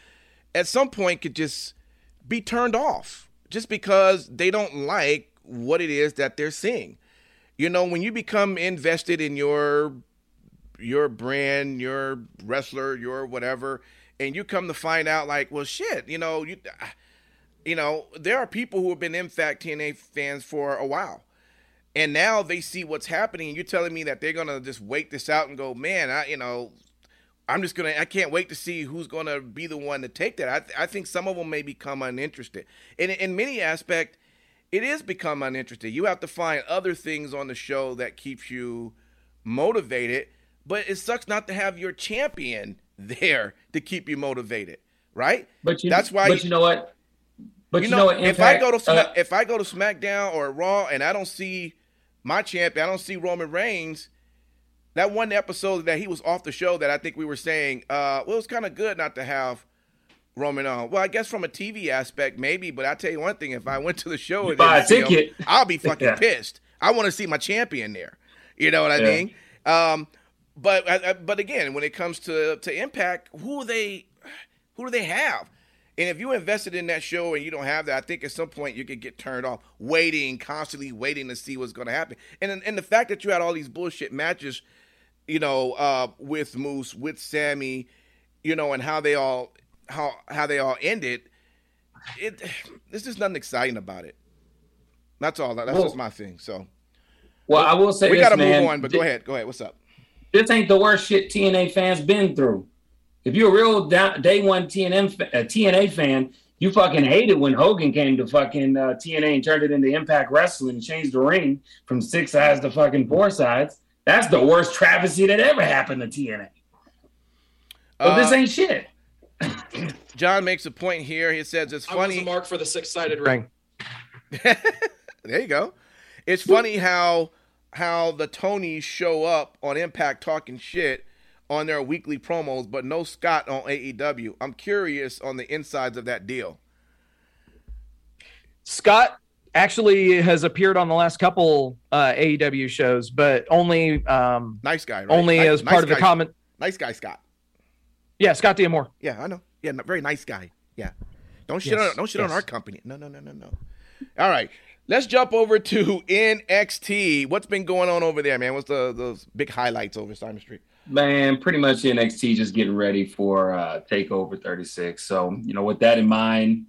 at some point could just be turned off just because they don't like what it is that they're seeing. You know, when you become invested in your your brand, your wrestler, your whatever, and you come to find out, like, well, shit, you know, you you know, there are people who have been Impact T N A fans for a while, and now they see what's happening. You're telling me that they're gonna just wait this out and go, man, I, you know, I'm just gonna, I can't wait to see who's gonna be the one to take that. I, th- I think some of them may become uninterested, and in many aspects. It is become uninteresting. You have to find other things on the show that keeps you motivated, but it sucks not to have your champion there to keep you motivated, right? But you, that's why. But you, you know what? But you know, you know what, Impact, if I go to uh, if I go to SmackDown or Raw and I don't see my champion, I don't see Roman Reigns. That one episode that he was off the show that I think we were saying, uh, well, it's kind of good not to have Roman on. Well, I guess from a T V aspect, maybe, but I'll tell you one thing, if I went to the show and buy a ticket, him, I'll be fucking yeah. pissed. I want to see my champion there. You know what I yeah. mean? Um, but I, but again, when it comes to, to Impact, who are they who do they have? And if you invested in that show and you don't have that, I think at some point you could get turned off, waiting, constantly waiting to see what's going to happen. And and the fact that you had all these bullshit matches, you know, uh, with Moose, with Sammy, you know, and how they all How how they all ended, it there's just nothing exciting about it. That's all. That's well, just my thing. So, well, I will say we got to move on. But this, go ahead, go ahead. What's up? This ain't the worst shit T N A fans been through. If you're a real day one T N A fan, you fucking hated when Hogan came to fucking uh, T N A and turned it into Impact Wrestling and changed the ring from six sides to fucking four sides. That's the worst travesty that ever happened to T N A. Well, uh, this ain't shit. John makes a point here. He says it's funny. I was a mark for the six-sided ring. There you go. It's funny how how the Tonys show up on Impact talking shit on their weekly promos, but no Scott on A E W. I'm curious on the insides of that deal. Scott actually has appeared on the last couple uh, A E W shows, but only um, nice guy. Right? Only nice, as nice part guy, of the comment. Nice guy, Scott. Yeah, Scott D'Amore. Yeah, I know. Yeah, very nice guy. Yeah. Don't shit yes, on don't shit yes. on our company. No, no, no, no, no. All right. Let's jump over to N X T. What's been going on over there, man? What's the those big highlights over Simon Street? Man, pretty much N X T just getting ready for uh, TakeOver thirty-six. So, you know, with that in mind,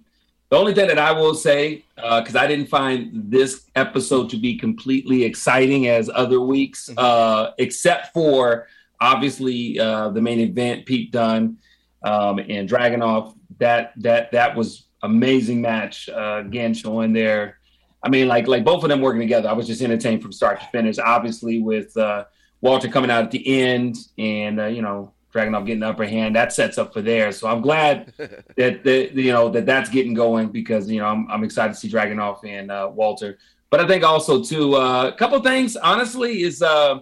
the only thing that I will say, because uh, I didn't find this episode to be completely exciting as other weeks, mm-hmm. uh, except for Obviously, uh, the main event, Pete Dunne um, and Dragunov, that that that was amazing match. Uh, again, showing their I mean, like like both of them working together, I was just entertained from start to finish. Obviously, with uh, Walter coming out at the end and, uh, you know, Dragunov getting the upper hand, that sets up for there. So I'm glad that, the, you know, that that's getting going because, you know, I'm, I'm excited to see Dragunov and uh, Walter. But I think also, too, uh, a couple of things, honestly, is uh,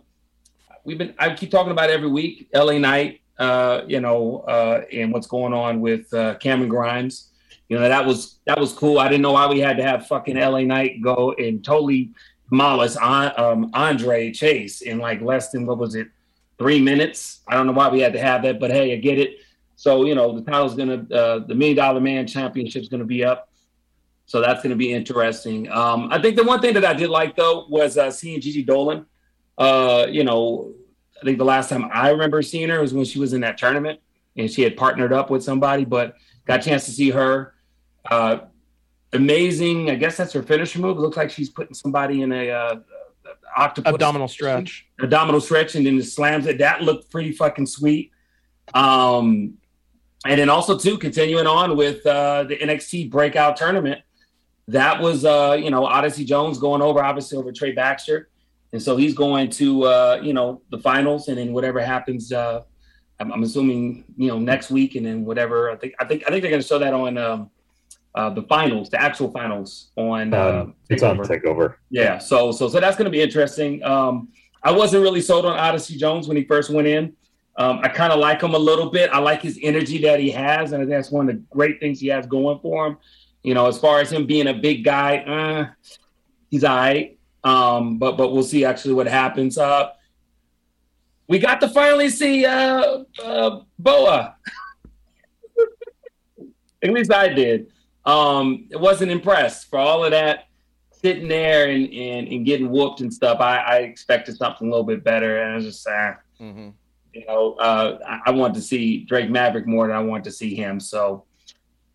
we've been, I keep talking about every week, L A Knight, uh, you know, uh, and what's going on with uh, Cameron Grimes. You know, that was that was cool. I didn't know why we had to have fucking L A Knight go and totally demolish um, Andre Chase in like less than, what was it, three minutes? I don't know why we had to have that, but hey, I get it. So, you know, the title's going to, uh, the Million Dollar Man Championship's going to be up. So that's going to be interesting. Um, I think the one thing that I did like, though, was uh, seeing Gigi Dolan. Uh, you know, I think the last time I remember seeing her was when she was in that tournament and she had partnered up with somebody, but got a chance to see her. Uh, amazing. I guess that's her finisher move. It looks like she's putting somebody in a uh, octopus. Abdominal stretch. Abdominal stretch and then just slams it. That looked pretty fucking sweet. Um, and then also, too, continuing on with uh, the N X T breakout tournament. That was, uh, you know, Odyssey Jones going over, obviously, over Trey Baxter. And so he's going to, uh, you know, the finals and then whatever happens, uh, I'm, I'm assuming, you know, next week and then whatever. I think I think, I think they're going to show that on um, uh, the finals, the actual finals on uh, um, TakeOver. It's on TakeOver. Yeah, so so, so that's going to be interesting. Um, I wasn't really sold on Odyssey Jones when he first went in. Um, I kind of like him a little bit. I like his energy that he has, and I think that's one of the great things he has going for him. You know, as far as him being a big guy, uh, he's all right. Um, but but we'll see actually what happens. Uh, we got to finally see uh, uh, Boa. At least I did. Um, I wasn't impressed for all of that sitting there and, and, and getting whooped and stuff. I, I expected something a little bit better, and I was just uh, mm-hmm. you know, uh, I, I wanted to see Drake Maverick more than I wanted to see him. So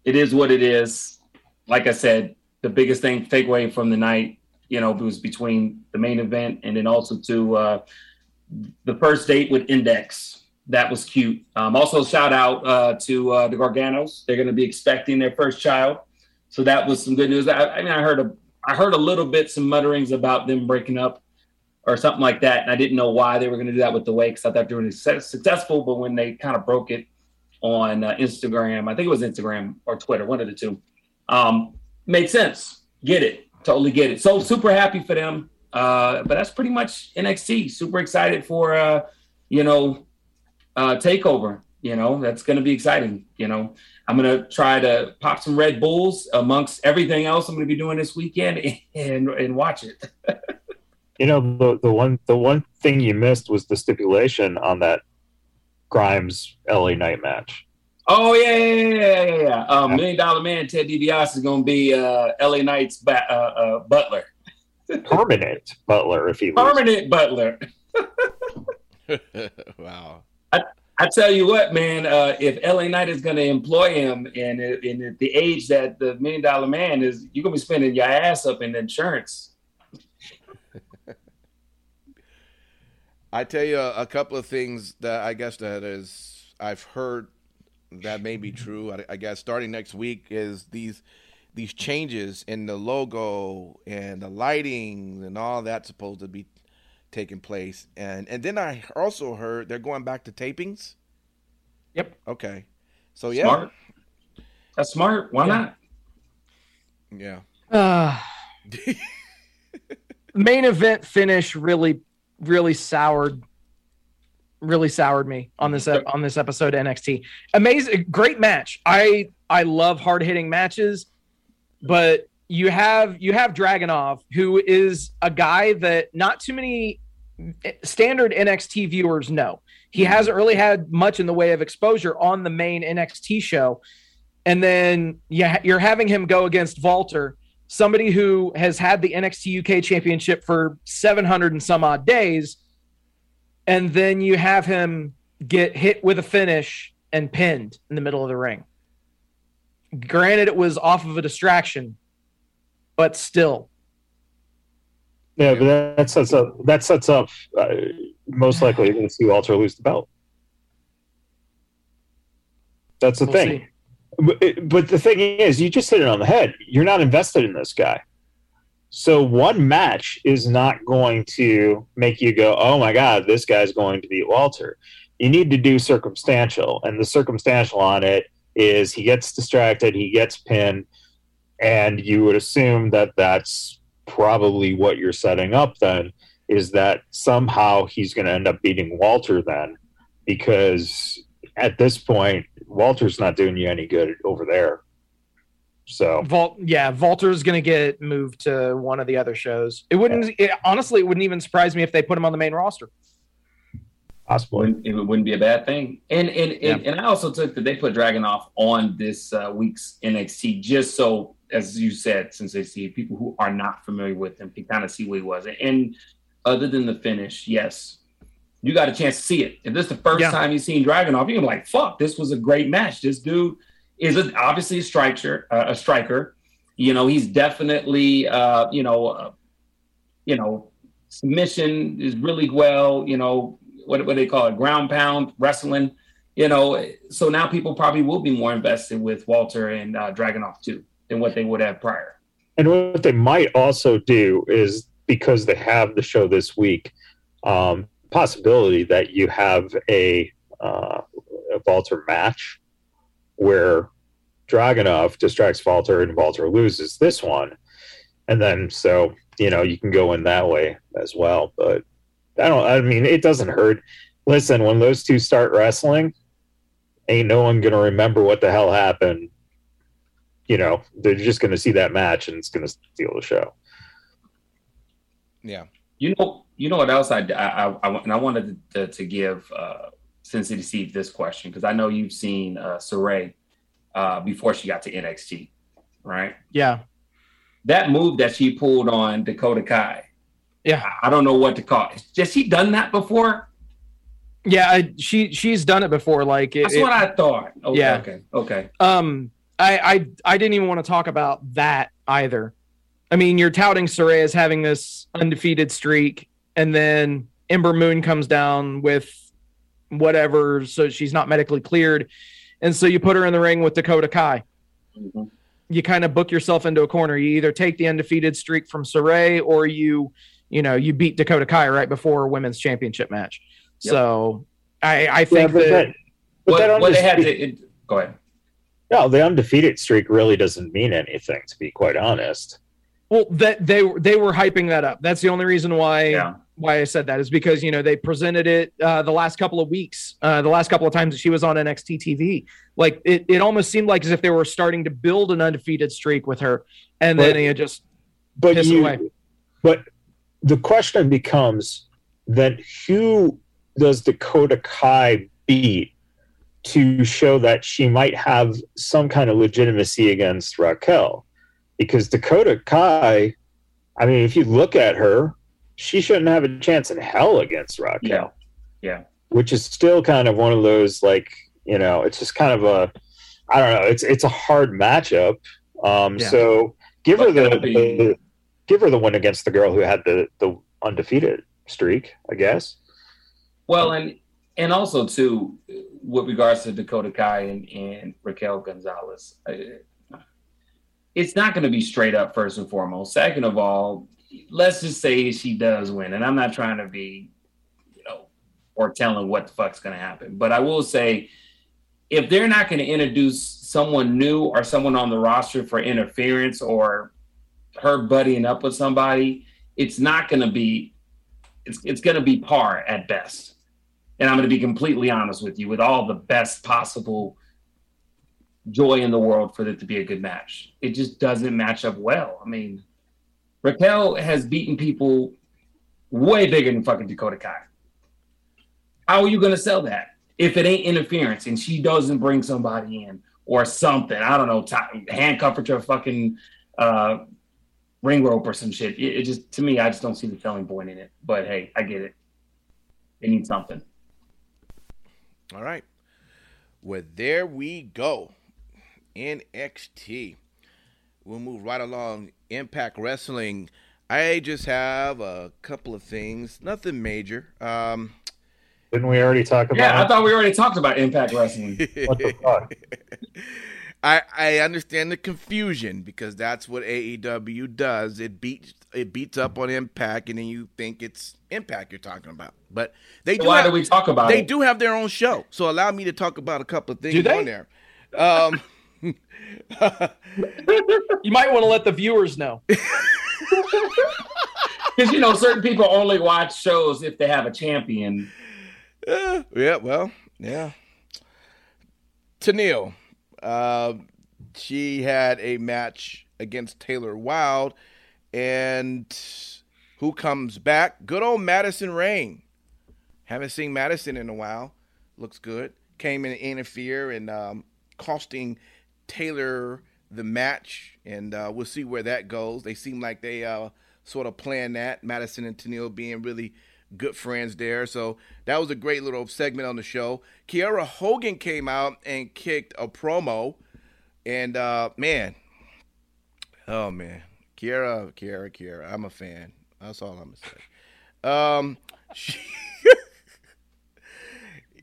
it is what it is. Like I said, the biggest thing takeaway from the night, you know, was between the main event and then also to uh, the first date with Index. That was cute. Um, also, shout out uh, to uh, the Garganos. They're going to be expecting their first child, so that was some good news. I, I mean, I heard a, I heard a little bit some mutterings about them breaking up or something like that, and I didn't know why they were going to do that with the way because I thought they were successful. But when they kind of broke it on uh, Instagram, I think it was Instagram or Twitter, one of the two. Um, made sense. Get it. Totally get it. So super happy for them. Uh, but that's pretty much N X T. Super excited for, uh, you know, uh, TakeOver. You know, that's going to be exciting. You know, I'm going to try to pop some Red Bulls amongst everything else I'm going to be doing this weekend and, and, and watch it. You know, the, the one, the one thing you missed was the stipulation on that Grimes L A Knight match. Oh, yeah, yeah, yeah, yeah, yeah. Um, yeah. Million Dollar Man Ted DiBiase is going to be uh, L A Knight's ba- uh, uh, butler. Permanent butler, if he was. Permanent butler. Wow. I, I tell you what, man, uh, if L A Knight is going to employ him and, and at the age that the Million Dollar Man is, you're going to be spending your ass up in insurance. I tell you a, a couple of things that I guess that is I've heard that may be true. I, I guess starting next week is these these changes in the logo and the lighting and all that's supposed to be taking place. And and then I also heard they're going back to tapings. Yep. Okay. So yeah, smart. That's smart. Why yeah. not? Yeah. Uh, main event finish really, really soured. Really soured me on this on this episode of N X T. Amazing, great match. I I love hard hitting matches, but you have you have Dragunov, who is a guy that not too many standard N X T viewers know. He hasn't really had much in the way of exposure on the main N X T show, and then yeah, you're having him go against Walter, somebody who has had the N X T U K Championship for seven hundred and some odd days. And then you have him get hit with a finish and pinned in the middle of the ring. Granted, it was off of a distraction, but still. Yeah, but that, that sets up. That sets up. Uh, most likely, you're going to see Walter lose the belt. That's the we'll thing. But, but the thing is, you just hit it on the head. You're not invested in this guy. So one match is not going to make you go, oh, my God, this guy's going to beat Walter. You need to do circumstantial, and the circumstantial on it is he gets distracted, he gets pinned, and you would assume that that's probably what you're setting up then, is that somehow he's going to end up beating Walter then, because at this point, Walter's not doing you any good over there. So Vol- yeah, Walter's gonna get moved to one of the other shows. It wouldn't yeah. it, honestly, it wouldn't even surprise me if they put him on the main roster. Possibly, it wouldn't be a bad thing. And and yeah. and, and I also took that they put Dragunov on this uh, week's N X T just so, as you said, since they see people who are not familiar with him can kind of see what he was. And other than the finish, yes, you got a chance to see it. If this is the first yeah. time you've seen Dragunov, you're gonna be like, "Fuck, this was a great match. This dude." Is obviously a striker, uh, a striker. You know, he's definitely, uh, you know, uh, you know, submission is really well, you know, what, what they call it, ground pound wrestling, you know. So now people probably will be more invested with Walter and uh, Dragunov too than what they would have prior. And what they might also do is, because they have the show this week, um, possibility that you have a, uh, a Walter match, where Dragunov distracts Walter and Walter loses this one. And then, so, you know, you can go in that way as well. But I don't, I mean, it doesn't hurt. Listen, when those two start wrestling, ain't no one going to remember what the hell happened. You know, they're just going to see that match and it's going to steal the show. Yeah. You know, you know what else I, I, I and I wanted to, to give, uh, Cincy received this question, because I know you've seen uh, Sarray uh, before she got to N X T, right? Yeah. That move that she pulled on Dakota Kai. Yeah. I don't know what to call it. Has she done that before? Yeah, I, she she's done it before. Like it, That's it, what I thought. Okay, yeah. Okay. Okay. Um, I, I, I didn't even want to talk about that either. I mean, you're touting Sarray as having this undefeated streak, and then Ember Moon comes down with whatever, so she's not medically cleared, and so you put her in the ring with Dakota Kai. Mm-hmm. You kind of book yourself into a corner. You either take the undefeated streak from Sarray, or you you know you beat Dakota Kai right before a women's championship match. Yep. So I, I think yeah, but that, that, but what, that what they had to it, go ahead. No, the undefeated streak really doesn't mean anything, to be quite honest. Well, that they they were hyping that up. That's the only reason why. Yeah. Why I said that is because, you know, they presented it uh, the last couple of weeks, uh, the last couple of times that she was on N X T T V. Like, it, it almost seemed like as if they were starting to build an undefeated streak with her, and but, then it just but pissed you, away. But the question becomes that who does Dakota Kai beat to show that she might have some kind of legitimacy against Raquel? Because Dakota Kai, I mean, if you look at her, she shouldn't have a chance in hell against Raquel. Yeah. yeah. Which is still kind of one of those, like, you know, it's just kind of a, I don't know, it's it's a hard matchup. Um, yeah. So give but her the, be... the give her the win against the girl who had the, the undefeated streak, I guess. Well, and and also, too, with regards to Dakota Kai and, and Raquel Gonzalez, it's not going to be straight up, first and foremost. Second of all, let's just say she does win, and I'm not trying to be, you know, or telling what the fuck's going to happen. But I will say, if they're not going to introduce someone new or someone on the roster for interference or her buddying up with somebody, it's not going to be, it's it's going to be par at best. And I'm going to be completely honest with you, with all the best possible joy in the world for it to be a good match. It just doesn't match up well. I mean, Raquel has beaten people way bigger than fucking Dakota Kai. How are you going to sell that if it ain't interference and she doesn't bring somebody in or something? I don't know, t- handcuff her to a fucking uh, ring rope or some shit. It, it just, to me, I just don't see the selling point in it. But hey, I get it. They need something. All right. Well, there we go. N X T. We'll move right along. Impact Wrestling. I just have a couple of things. Nothing major. Um, Didn't we already talk about? Yeah, it? I thought we already talked about Impact Wrestling. What the fuck? I, I understand the confusion because that's what A E W does. It beats it beats up on Impact, and then you think it's Impact you're talking about. But they do. Why have, do we talk about? They it? do have their own show, so allow me to talk about a couple of things on there. Um, you might want to let the viewers know. Because, you know, certain people only watch shows if they have a champion. Uh, yeah, well, yeah. Tenille, uh, she had a match against Taylor Wilde. And who comes back? Good old Madison Rayne. Haven't seen Madison in a while. Looks good. Came in and interfered and um, costing Taylor the match. And uh, we'll see where that goes. They seem like they... Uh, sort of plan that, Madison and Tenille being really good friends there. So that was a great little segment on the show. Kiara Hogan came out and kicked a promo. And, uh, man, oh, man, Kiara, Kiara, Kiara, I'm a fan. That's all I'm going to say. Um, she,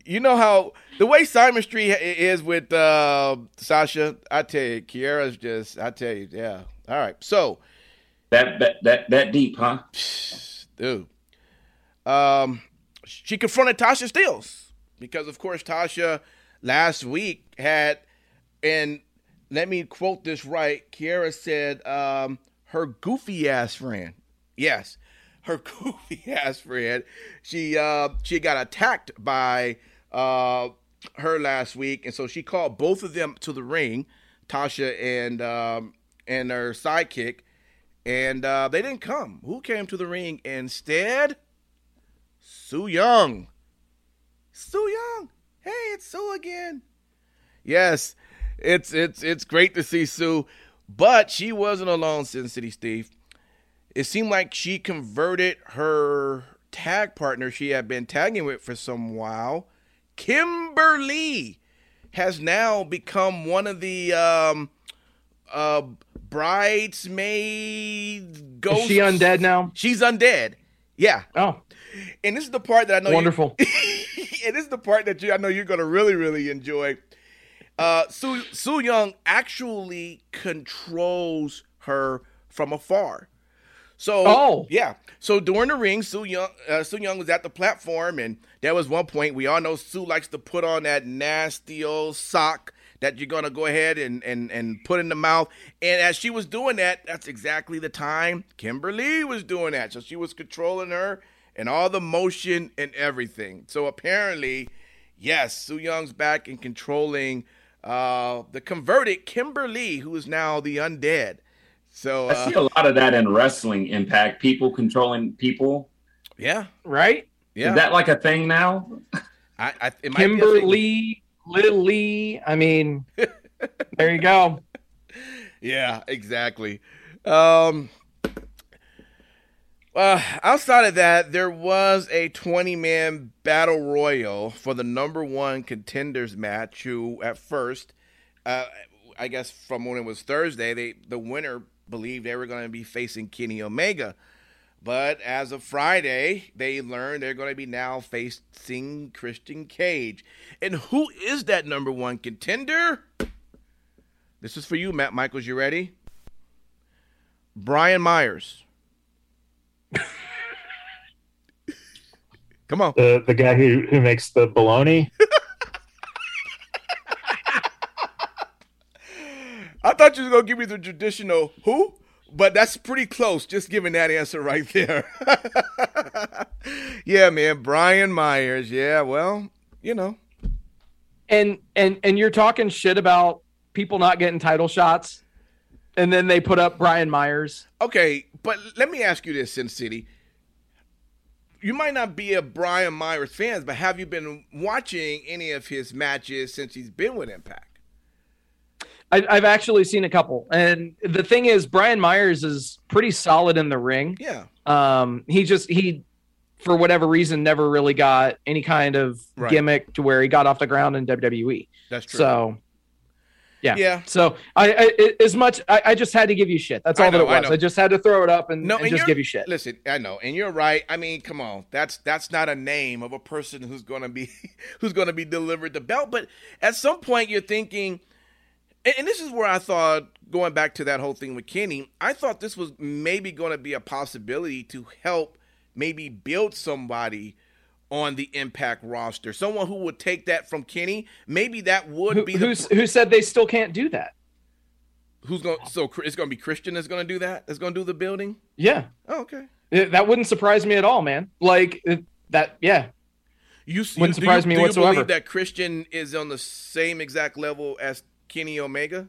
you know how the way Simon Street is with uh, Sasha, I tell you, Kiara's just, I tell you, yeah. All right, so. That that that that deep, huh? Dude. Um, she confronted Tasha Steelz because, of course, Tasha last week had, and let me quote this right, Kiara said, um, her goofy-ass friend. Yes, her goofy-ass friend. She, uh, she got attacked by uh, her last week, and so she called both of them to the ring, Tasha and, um, and her sidekick. And uh, they didn't come. Who came to the ring instead? Sue Young. Sue Young. Hey, it's Sue again. Yes, it's it's it's great to see Sue, but she wasn't alone, Sin City Steve. It seemed like she converted her tag partner she had been tagging with for some while. Kimberly has now become one of the um, uh. bridesmaid ghost. Is she undead now? She's undead. Yeah. Oh. And this is the part that I know. Wonderful. You, and this is the part that you I know you're going to really, really enjoy. Uh, Sue, Sue Young actually controls her from afar. So, oh. yeah. So during the ring, Sue Young, uh, Sue Young was at the platform, and there was one point we all know Sue likes to put on that nasty old sock that you're going to go ahead and, and, and put in the mouth. And as she was doing that, that's exactly the time Kimberly was doing that. So she was controlling her and all the motion and everything. So apparently, yes, Sue Young's back and controlling uh, the converted Kimberly, who is now the undead. So uh, I see a lot of that in wrestling, Impact. People controlling people. Yeah. Right? Yeah. Is that like a thing now? I, I it might Kimberly... Lily, I mean, there you go. Yeah, exactly. Um, uh, outside of that, there was a twenty-man battle royal for the number one contenders match, who at first, uh, I guess from when it was Thursday, they the winner believed they were going to be facing Kenny Omega. But as of Friday, they learned they're going to be now facing Christian Cage. And who is that number one contender? This is for you, Matt Michaels. You ready? Brian Myers. Come on. The, the guy who, who makes the bologna? I thought you were going to give me the traditional who? But that's pretty close, just giving that answer right there. Yeah, man, Brian Myers. Yeah, well, you know. And and and you're talking shit about people not getting title shots, and then they put up Brian Myers. Okay, but let me ask you this, Sin City. You might not be a Brian Myers fan, but have you been watching any of his matches since he's been with Impact? I've actually seen a couple, and the thing is, Brian Myers is pretty solid in the ring. Yeah, um, he just he, for whatever reason, never really got any kind of right. gimmick to where he got off the ground in W W E. That's true. So, yeah, yeah. So I, I as much I, I just had to give you shit. That's all I know, that it was. I, I just had to throw it up and, no, and, and just give you shit. Listen, I know, and you're right. I mean, come on, that's that's not a name of a person who's gonna be who's gonna be delivered the belt. But at some point, you're thinking. And, and this is where I thought, going back to that whole thing with Kenny, I thought this was maybe going to be a possibility to help maybe build somebody on the Impact roster, someone who would take that from Kenny. Maybe that would who, be the who's, who said they still can't do that. Who's going? So it's going to be Christian that's going to do that. That's going to do the building. Yeah. Oh, okay. It, that wouldn't surprise me at all, man. Like it, that. Yeah. You wouldn't you, surprise you, me do whatsoever. Do you believe that Christian is on the same exact level as Kenny Omega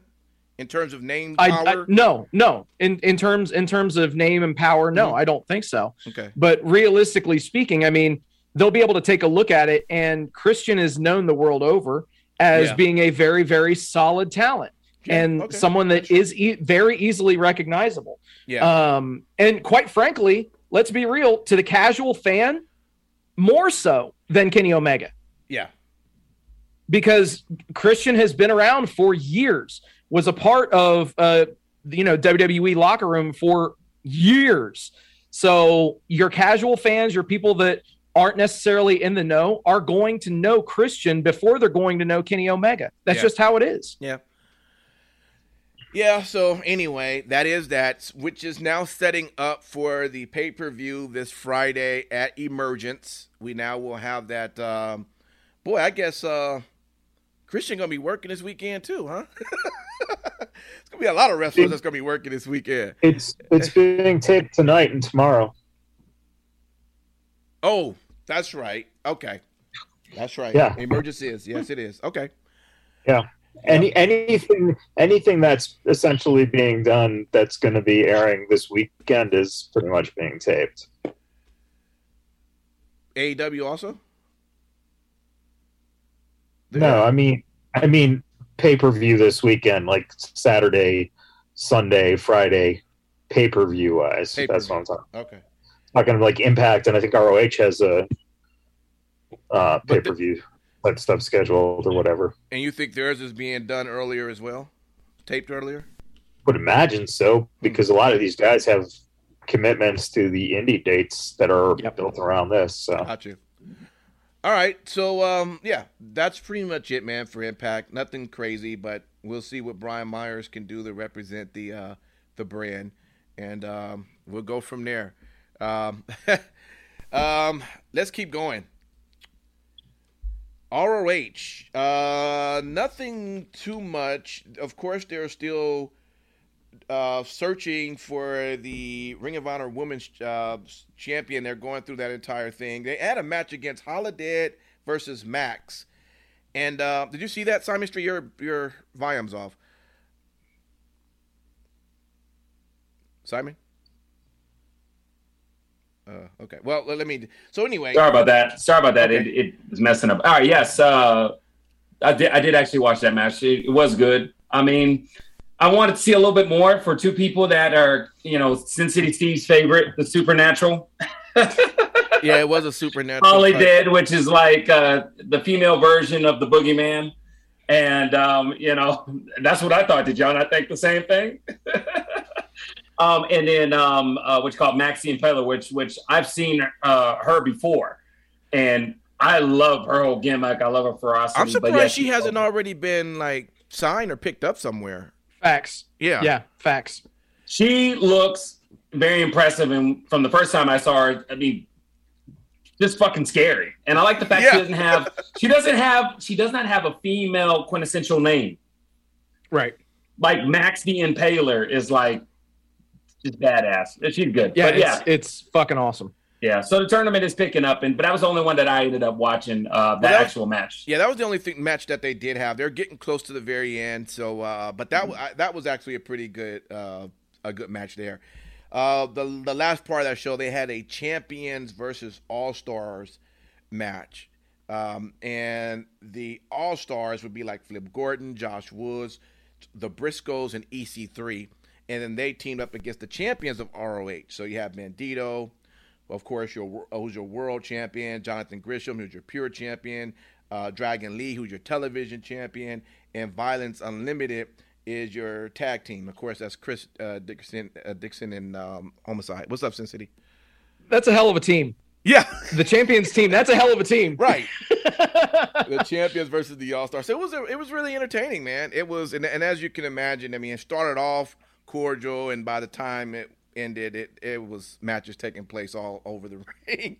in terms of name I, power? I, no, no. In in terms in terms of name and power, no, mm-hmm. I don't think so. Okay. But realistically speaking, I mean, they'll be able to take a look at it, and Christian is known the world over as yeah. being a very, very solid talent. Yeah, and okay. someone that is e- very easily recognizable. Yeah. Um, and quite frankly, let's be real, to the casual fan, more so than Kenny Omega. Yeah. Because Christian has been around for years, was a part of, uh, you know, W W E locker room for years. So your casual fans, your people that aren't necessarily in the know, are going to know Christian before they're going to know Kenny Omega. That's yeah. just how it is. Yeah. Yeah, so anyway, that is that, which is now setting up for the pay-per-view this Friday at Emergence. We now will have that. Um, boy, I guess uh, Christian going to be working this weekend too, huh? It's going to be a lot of wrestlers that's going to be working this weekend. It's it's being taped tonight and tomorrow. Oh, that's right. Okay. That's right. Yeah. Emergence is. Yes, it is. Okay. Yeah. Any anything anything that's essentially being done that's going to be airing this weekend is pretty much being taped. A E W also? They're... No, I mean, I mean pay-per-view this weekend, like Saturday, Sunday, Friday, pay-per-view wise. Pay-per-view. That's what I'm talking about. Okay. I'm talking about like Impact, and I think R O H has a uh, pay-per-view. Like stuff scheduled or whatever. And you think theirs is being done earlier as well? Taped earlier? Would imagine so, because a lot of these guys have commitments to the indie dates that are yep. built around this. So. Got you. All right. So, um, yeah, that's pretty much it, man, for Impact. Nothing crazy, but we'll see what Brian Myers can do to represent the uh, the brand. And um, we'll go from there. Um, um, let's keep going. R O H, uh, nothing too much. Of course, they're still uh, searching for the Ring of Honor Women's uh, Champion. They're going through that entire thing. They had a match against Holodead versus Max. And uh, did you see that, Simon Street? Your, your volume's off. Simon? Uh, okay. Well, let me. So anyway, sorry about that. Sorry about that. Okay. It it was messing up. All right. Yes. Uh, I did. I did actually watch that match. It, it was good. I mean, I wanted to see a little bit more for two people that are, you know, Sin City Steve's favorite, the Supernatural. Yeah, it was a Supernatural. Holly Dead, which is like uh, the female version of the Boogeyman, and um, you know, that's what I thought. Did y'all not think the same thing? Um, and then um, uh, what's called Maxine Peller, which which I've seen uh, her before, and I love her whole gimmick. I love her ferocity. I'm surprised yeah, she hasn't over. already been like signed or picked up somewhere. Facts. Yeah. Yeah. Facts. She looks very impressive, and from the first time I saw her, I mean, just fucking scary. And I like the fact yeah. she doesn't have she doesn't have she does not have a female quintessential name. Right. Like Max the Impaler is like. She's badass. She's good. Yeah, but yeah. It's, it's fucking awesome. Yeah. So the tournament is picking up, and but that was the only one that I ended up watching. Uh, that, well, that actual match. Yeah, that was the only thing, match that they did have. They're getting close to the very end. So, uh, but that mm-hmm. I, that was actually a pretty good uh, a good match there. Uh, the the last part of that show, they had a champions versus all stars match, um, and the all stars would be like Flip Gordon, Josh Woods, the Briscoes, and E C three. And then they teamed up against the champions of R O H. So you have Bandito, of course, your, who's your world champion, Jonathan Grisham, who's your pure champion, uh, Dragon Lee, who's your television champion, and Violence Unlimited is your tag team. Of course, that's Chris uh, Dixon, uh, Dixon and um, Homicide. What's up, Sin City? That's a hell of a team. Yeah. The champions team. That's a hell of a team. Right. The champions versus the all-stars. So it was, it was really entertaining, man. It was, and, and as you can imagine, I mean, it started off cordial, and by the time it ended, it, it was matches taking place all over the ring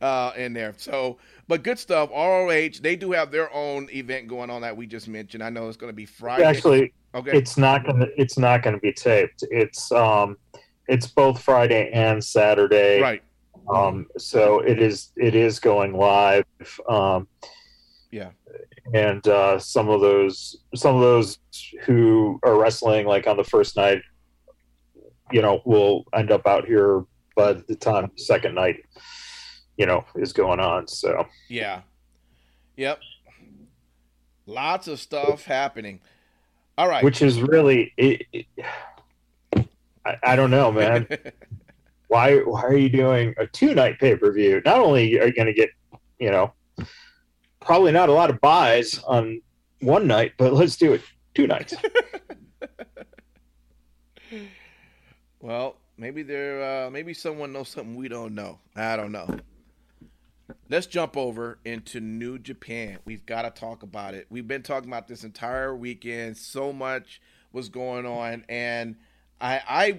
uh, in there. So, but good stuff. R O H, they do have their own event going on that we just mentioned. I know it's going to be Friday. Actually, okay. It's not going to, it's not going to be taped. It's, um, it's both Friday and Saturday. Right. Um, so it is, it is going live. Um, yeah. And, uh, some of those, some of those who are wrestling like on the first night, you know, will end up out here by the time the second night, you know, is going on. So, yeah. Yep. Lots of stuff happening. All right. Which is really, it, it, I, I don't know, man. Why, why are you doing a two-night pay-per-view? Not only are you going to get, you know, probably not a lot of buys on one night, but let's do it two nights. Well, maybe there, uh, maybe someone knows something we don't know. I don't know. Let's jump over into New Japan. We've got to talk about it. We've been talking about this entire weekend. So much was going on, and I... I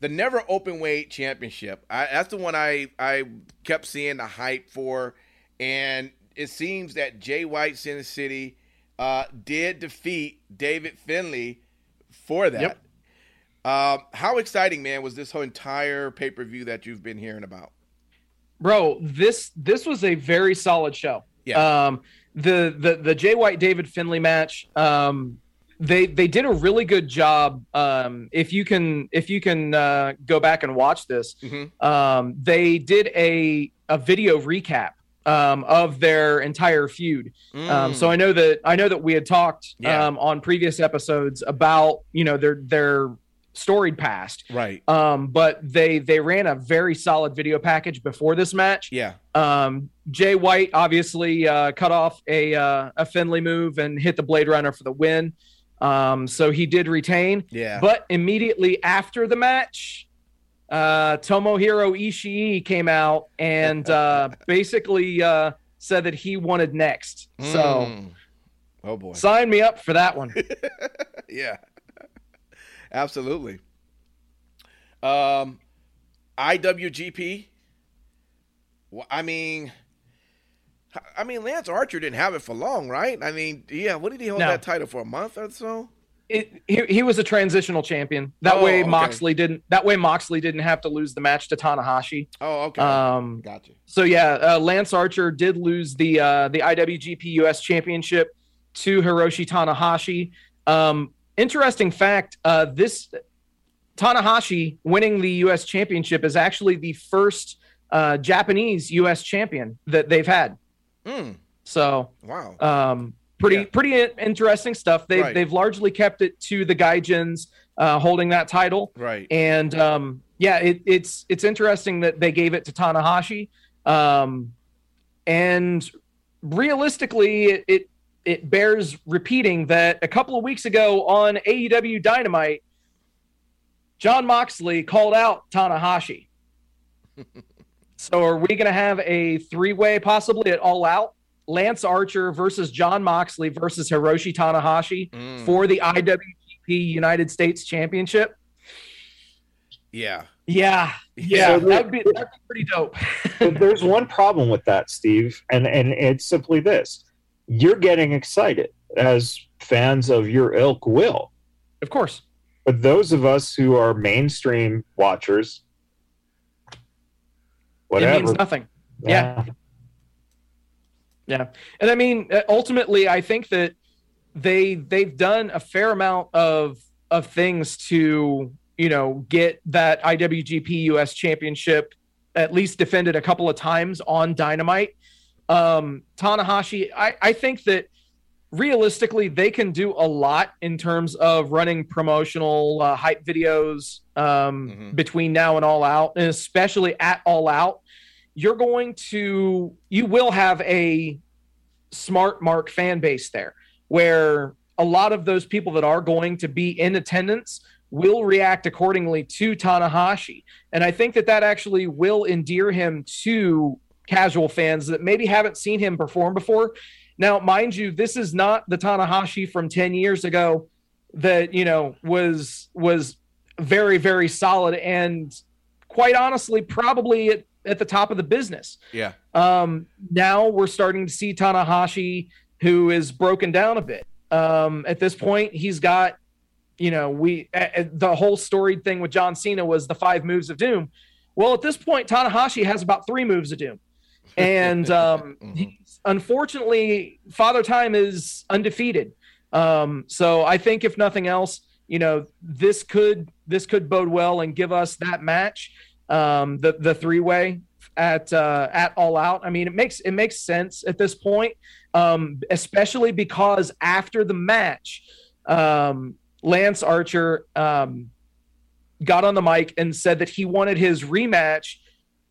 The Never Openweight Championship. I, that's the one I, I kept seeing the hype for. And it seems that Jay White, Sin City, uh, did defeat David Finlay for that. Yep. Uh, how exciting, man, was this whole entire pay-per-view that you've been hearing about? Bro, this this was a very solid show. Yeah. Um, the, the, the Jay White-David Finlay match, um, They they did a really good job. Um, if you can if you can uh, go back and watch this, mm-hmm. um, they did a a video recap um, of their entire feud. Mm. Um, so I know that I know that we had talked yeah. um, on previous episodes about, you know, their their storied past, right? Um, but they they ran a very solid video package before this match. Yeah. Um, Jay White obviously uh, cut off a uh, a Finlay move and hit the Blade Runner for the win. Um, so he did retain, yeah. But immediately after the match, uh, Tomohiro Ishii came out and uh, basically uh, said that he wanted next. Mm. So, oh boy, sign me up for that one. Yeah, absolutely. Um, I W G P. Well, I mean. I mean, Lance Archer didn't have it for long, right? I mean, yeah, what did he hold no. that title for, a month or so? It, he, he was a transitional champion. That oh, way okay. Moxley didn't that way Moxley didn't have to lose the match to Tanahashi. Oh, okay. Um, gotcha. So yeah, uh, Lance Archer did lose the uh, the I W G P U S Championship to Hiroshi Tanahashi. Um, interesting fact, uh, this Tanahashi winning the U S Championship is actually the first uh, Japanese U S champion that they've had. Mm. So, wow, um, pretty yeah. pretty interesting stuff. They've right. they've largely kept it to the Gaijins uh, holding that title, right? And um, yeah, it, it's it's interesting that they gave it to Tanahashi, um, and realistically, it, it it bears repeating that a couple of weeks ago on A E W Dynamite, Jon Moxley called out Tanahashi. So are we going to have a three-way possibly at All Out? Lance Archer versus Jon Moxley versus Hiroshi Tanahashi mm. for the I W G P United States Championship? Yeah. Yeah. Yeah. So that'd, be, that'd be pretty dope. There's one problem with that, Steve, and, and it's simply this. You're getting excited as fans of your ilk will. Of course. But those of us who are mainstream watchers... Whatever. It means nothing. Yeah. yeah. Yeah. And I mean, ultimately, I think that they, they've done a fair amount of, of things to, you know, get that I W G P U S Championship at least defended a couple of times on Dynamite. Um, Tanahashi, I, I think that realistically, they can do a lot in terms of running promotional uh, hype videos um, mm-hmm. between now and All Out, and especially at All Out. You're going to, you will have a smart mark fan base there where a lot of those people that are going to be in attendance will react accordingly to Tanahashi. And I think that that actually will endear him to casual fans that maybe haven't seen him perform before. Now, mind you, this is not the Tanahashi from ten years ago that, you know, was was very, very solid and quite honestly, probably at, at the top of the business. Yeah. Um, now we're starting to see Tanahashi, who is broken down a bit. Um, at this point, he's got, you know, we uh, the whole storied thing with John Cena was the five moves of doom. Well, at this point, Tanahashi has about three moves of doom. And um, mm-hmm. he's, unfortunately, Father Time is undefeated. Um, so I think if nothing else, you know, this could this could bode well and give us that match, um, the the three way at uh, at All Out. I mean, it makes it makes sense at this point, um, especially because after the match, um, Lance Archer um, got on the mic and said that he wanted his rematch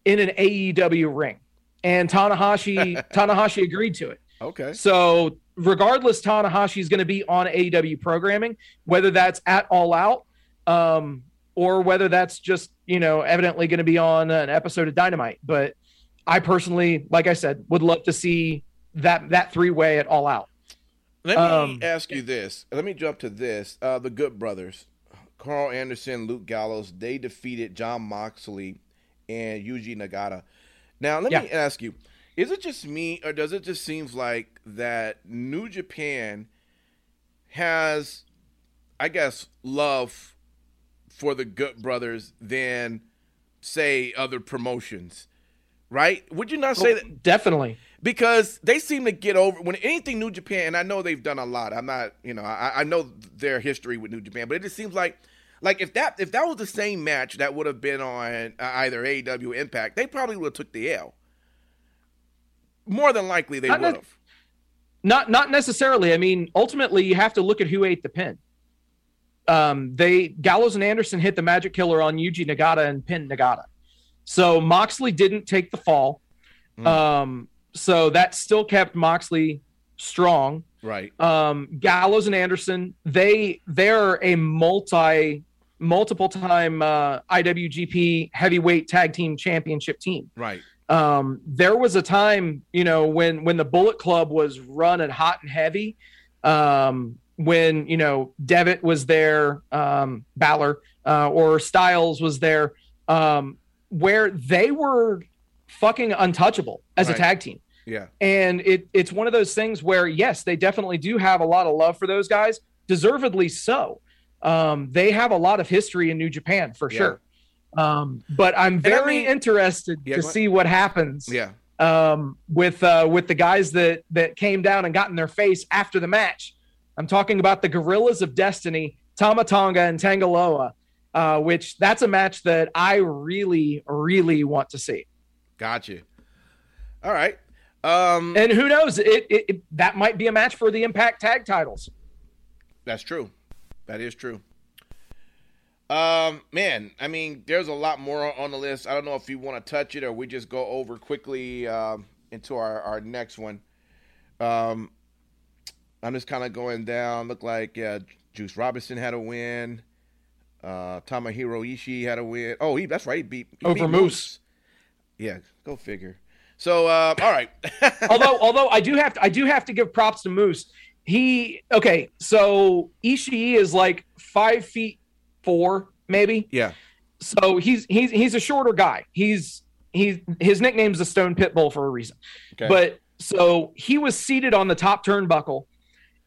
in an A E W ring, and Tanahashi Tanahashi agreed to it. Okay, so. Regardless, Tanahashi is going to be on A E W programming, whether that's at All Out um, or whether that's just, you know, evidently going to be on an episode of Dynamite. But I personally, like I said, would love to see that that three-way at All Out. Let me um, ask you this. Let me jump to this. Uh, the Good Brothers, Carl Anderson, Luke Gallows, they defeated John Moxley and Yuji Nagata. Now, let yeah. me ask you. Is it just me, or does it just seem like that New Japan has, I guess, love for the Good Brothers than, say, other promotions, right? Would you not say oh, that? Definitely. Because they seem to get over, when anything New Japan, and I know they've done a lot. I'm not, you know, I, I know their history with New Japan, but it just seems like, like if that if that was the same match that would have been on either A E W or Impact, they probably would have took the L. More than likely, they would have. Not not necessarily. I mean, ultimately, you have to look at who ate the pin. Um, they Gallows and Anderson hit the Magic Killer on Yuji Nagata and pinned Nagata. So Moxley didn't take the fall. Mm. Um, so that still kept Moxley strong. Right. Um, Gallows and Anderson, they they're a multi multiple time uh, I W G P Heavyweight Tag Team Championship team. Right. Um, there was a time, you know, when, when the Bullet Club was running hot and heavy, um, when, you know, Devitt was there, um, Balor, uh, or Styles was there, um, where they were fucking untouchable as right. a tag team. Yeah. And it, it's one of those things where, yes, they definitely do have a lot of love for those guys, deservedly so. Um, they have a lot of history in New Japan for yeah. sure. Um, but I'm very I mean, interested yeah, to see what happens yeah. um, with uh, with the guys that, that came down and got in their face after the match. I'm talking about the Gorillas of Destiny, Tama Tonga and Tanga Loa, uh, which that's a match that I really, really want to see. Gotcha. All right. Um, and who knows? It, it, it that might be a match for the Impact Tag Titles. That's true. That is true. Um, man, I mean, there's a lot more on the list. I don't know if you want to touch it or we just go over quickly um, into our, our next one. Um, I'm just kind of going down. Look like yeah, Juice Robinson had a win. Uh, Tomohiro Ishii had a win. Oh, he that's right. He beat he over beat Moose. Moose. Yeah, go figure. So, uh, all right. although, although I do have to, I do have to give props to Moose. He okay. So Ishii is like five feet. Four, maybe. Yeah. So he's he's he's a shorter guy. He's he's his nickname's the Stone Pitbull for a reason. Okay. But so he was seated on the top turnbuckle,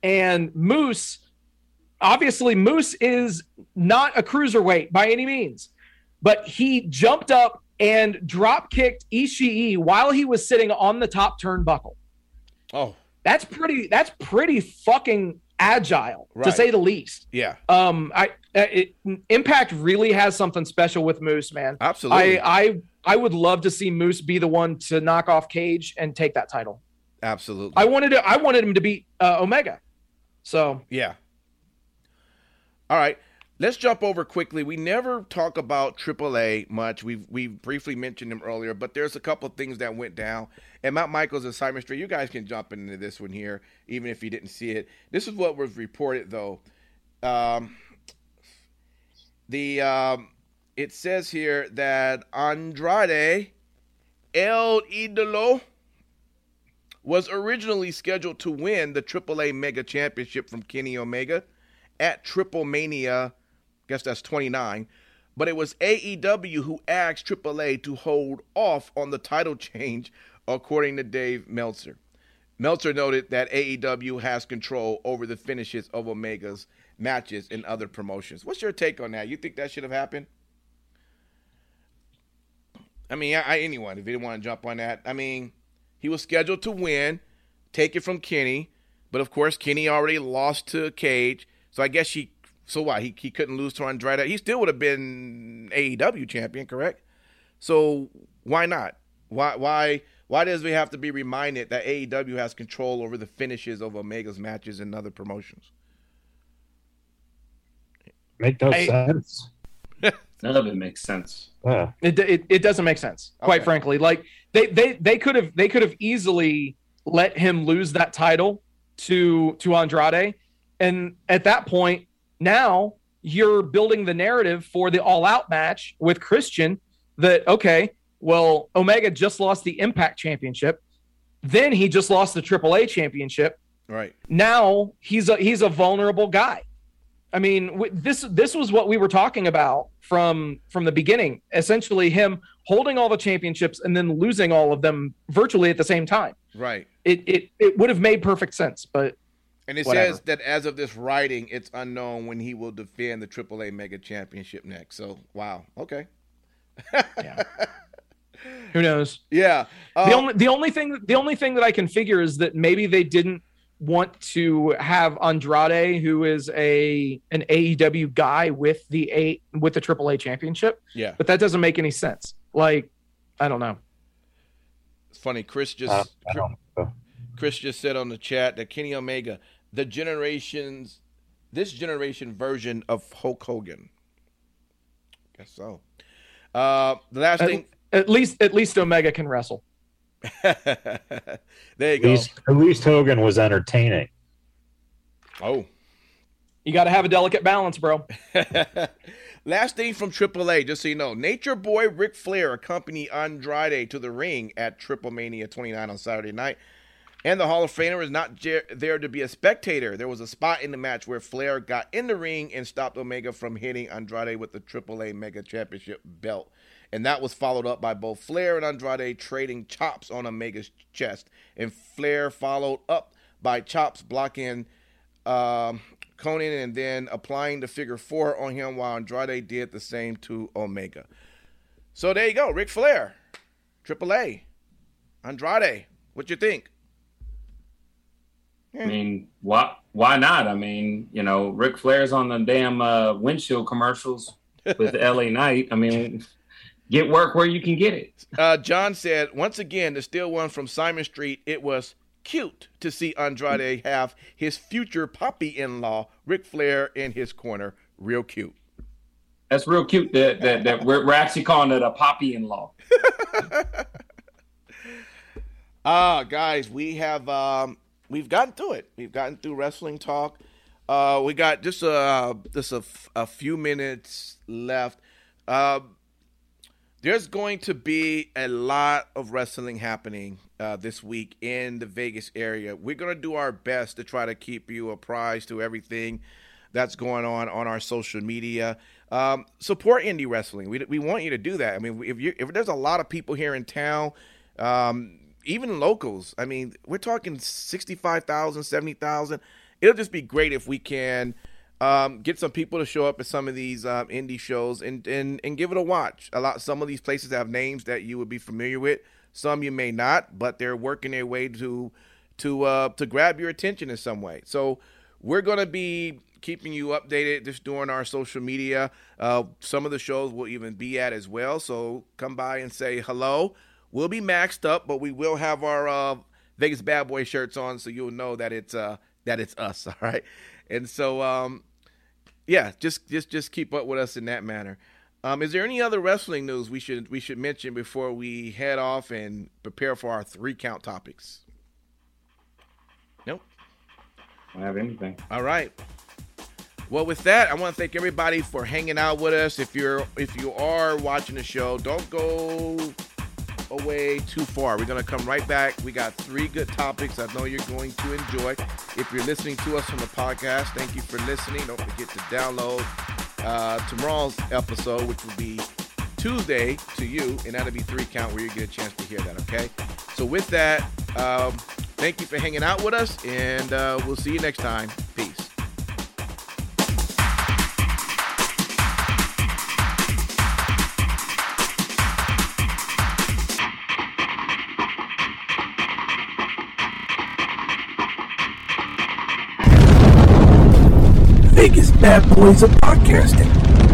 and Moose, obviously Moose is not a cruiserweight by any means, but he jumped up and drop kicked Ishii while he was sitting on the top turnbuckle. Oh, that's pretty. That's pretty fucking agile, right. to say the least. Yeah. Um. I. It, Impact really has something special with Moose, man. Absolutely. I, I I would love to see Moose be the one to knock off Cage and take that title. Absolutely. I wanted to, I wanted him to beat uh, Omega. So yeah. All right, let's jump over quickly. We never talk about triple A much. We we briefly mentioned them earlier, but there's a couple of things that went down. And Mount Michaels and Simon Street, you guys can jump into this one here, even if you didn't see it. This is what was reported though. Um. The um, it says here that Andrade El Idolo was originally scheduled to win the triple A Mega Championship from Kenny Omega at Triple Mania, I guess that's twenty-nine, but it was A E W who asked triple A to hold off on the title change, according to Dave Meltzer. Meltzer noted that A E W has control over the finishes of Omega's matches in other promotions. What's your take on that? You think that should have happened? I mean, I, anyone, if you didn't want to jump on that. I mean, he was scheduled to win, take it from Kenny, but of course, Kenny already lost to Cage, so I guess she, so what, he, he couldn't lose to Andrade. He still would have been A E W champion, correct? So why not? Why, why, why does we have to be reminded that A E W has control over the finishes of Omega's matches and other promotions? Make no I, sense. None of it makes sense. Yeah. It, it it doesn't make sense, quite okay. frankly. Like they they they could have they could have easily let him lose that title to to Andrade, and at that point, now you're building the narrative for the All Out match with Christian that okay, well, Omega just lost the Impact Championship, then he just lost the triple A Championship. Right. Now he's a he's a vulnerable guy. I mean, this this was what we were talking about from from the beginning. Essentially, him holding all the championships and then losing all of them virtually at the same time. Right. It it it would have made perfect sense, but and it whatever. Says that as of this writing, it's unknown when he will defend the triple A Mega Championship next. So, wow. Okay. Yeah. Who knows? Yeah. Um, the only the only thing the only thing that I can figure is that maybe they didn't want to have Andrade, who is a an A E W guy, with the a with the triple A championship. Yeah, but that doesn't make any sense. Like, I don't know. It's funny. Chris just uh, I don't know. Chris just said on the chat that Kenny Omega, the generations, this generation version of Hulk Hogan. I guess so. Uh, the last at, thing, at least at least Omega can wrestle. There you go. At least, at least Hogan was entertaining. Oh, you got to have a delicate balance, bro. Last thing from triple A, just so you know, Nature Boy Ric Flair accompanied Andrade to the ring at Triple Mania twenty-nine on Saturday night, and the Hall of Famer is not jer- there to be a spectator. There was a spot in the match where Flair got in the ring and stopped Omega from hitting Andrade with the triple A Mega Championship belt. And that was followed up by both Flair and Andrade trading chops on Omega's chest. And Flair followed up by chops blocking um, Conan and then applying the figure four on him while Andrade did the same to Omega. So there you go. Ric Flair, triple A, Andrade, what you think? I mean, why, why not? I mean, you know, Ric Flair's on the damn uh, windshield commercials with L A Knight. I mean... Get work where you can get it. Uh, John said, once again, the steal one from Simon Street, it was cute to see Andrade have his future poppy-in-law, Ric Flair, in his corner. Real cute. That's real cute that that, that we're, we're actually calling it a poppy-in-law. Ah, uh, guys, we have um, we've gotten through it. We've gotten through wrestling talk. Uh, we got just a just a, a few minutes left. Uh, There's going to be a lot of wrestling happening uh, this week in the Vegas area. We're going to do our best to try to keep you apprised to everything that's going on on our social media. Um, support indie wrestling. We we want you to do that. I mean, if you if there's a lot of people here in town, um, even locals. I mean, we're talking sixty-five thousand, seventy thousand. It'll just be great if we can Um, get some people to show up at some of these um, indie shows and, and and give it a watch. A lot, some of these places have names that you would be familiar with. Some you may not, but they're working their way to to uh, to grab your attention in some way. So we're going to be keeping you updated just during our social media. Uh, some of the shows we'll even be at as well. So come by and say hello. We'll be maxed up, but we will have our uh, Vegas Bad Boy shirts on, so you'll know that it's uh, that it's us. All right. And so, um, yeah, just, just just keep up with us in that manner. Um, is there any other wrestling news we should we should mention before we head off and prepare for our three count topics? Nope. I don't have anything. All right. Well, with that, I want to thank everybody for hanging out with us. If you're if you are watching the show, don't go away too far. We're going to come right back. We got three good topics I know you're going to enjoy. If you're listening to us from the podcast, thank you for listening. Don't forget to download uh, tomorrow's episode, which will be Tuesday to you, and that'll be three count where you get a chance to hear that, okay? So with that, um, thank you for hanging out with us, and uh, we'll see you next time. Peace. Biggest bad boys of podcasting.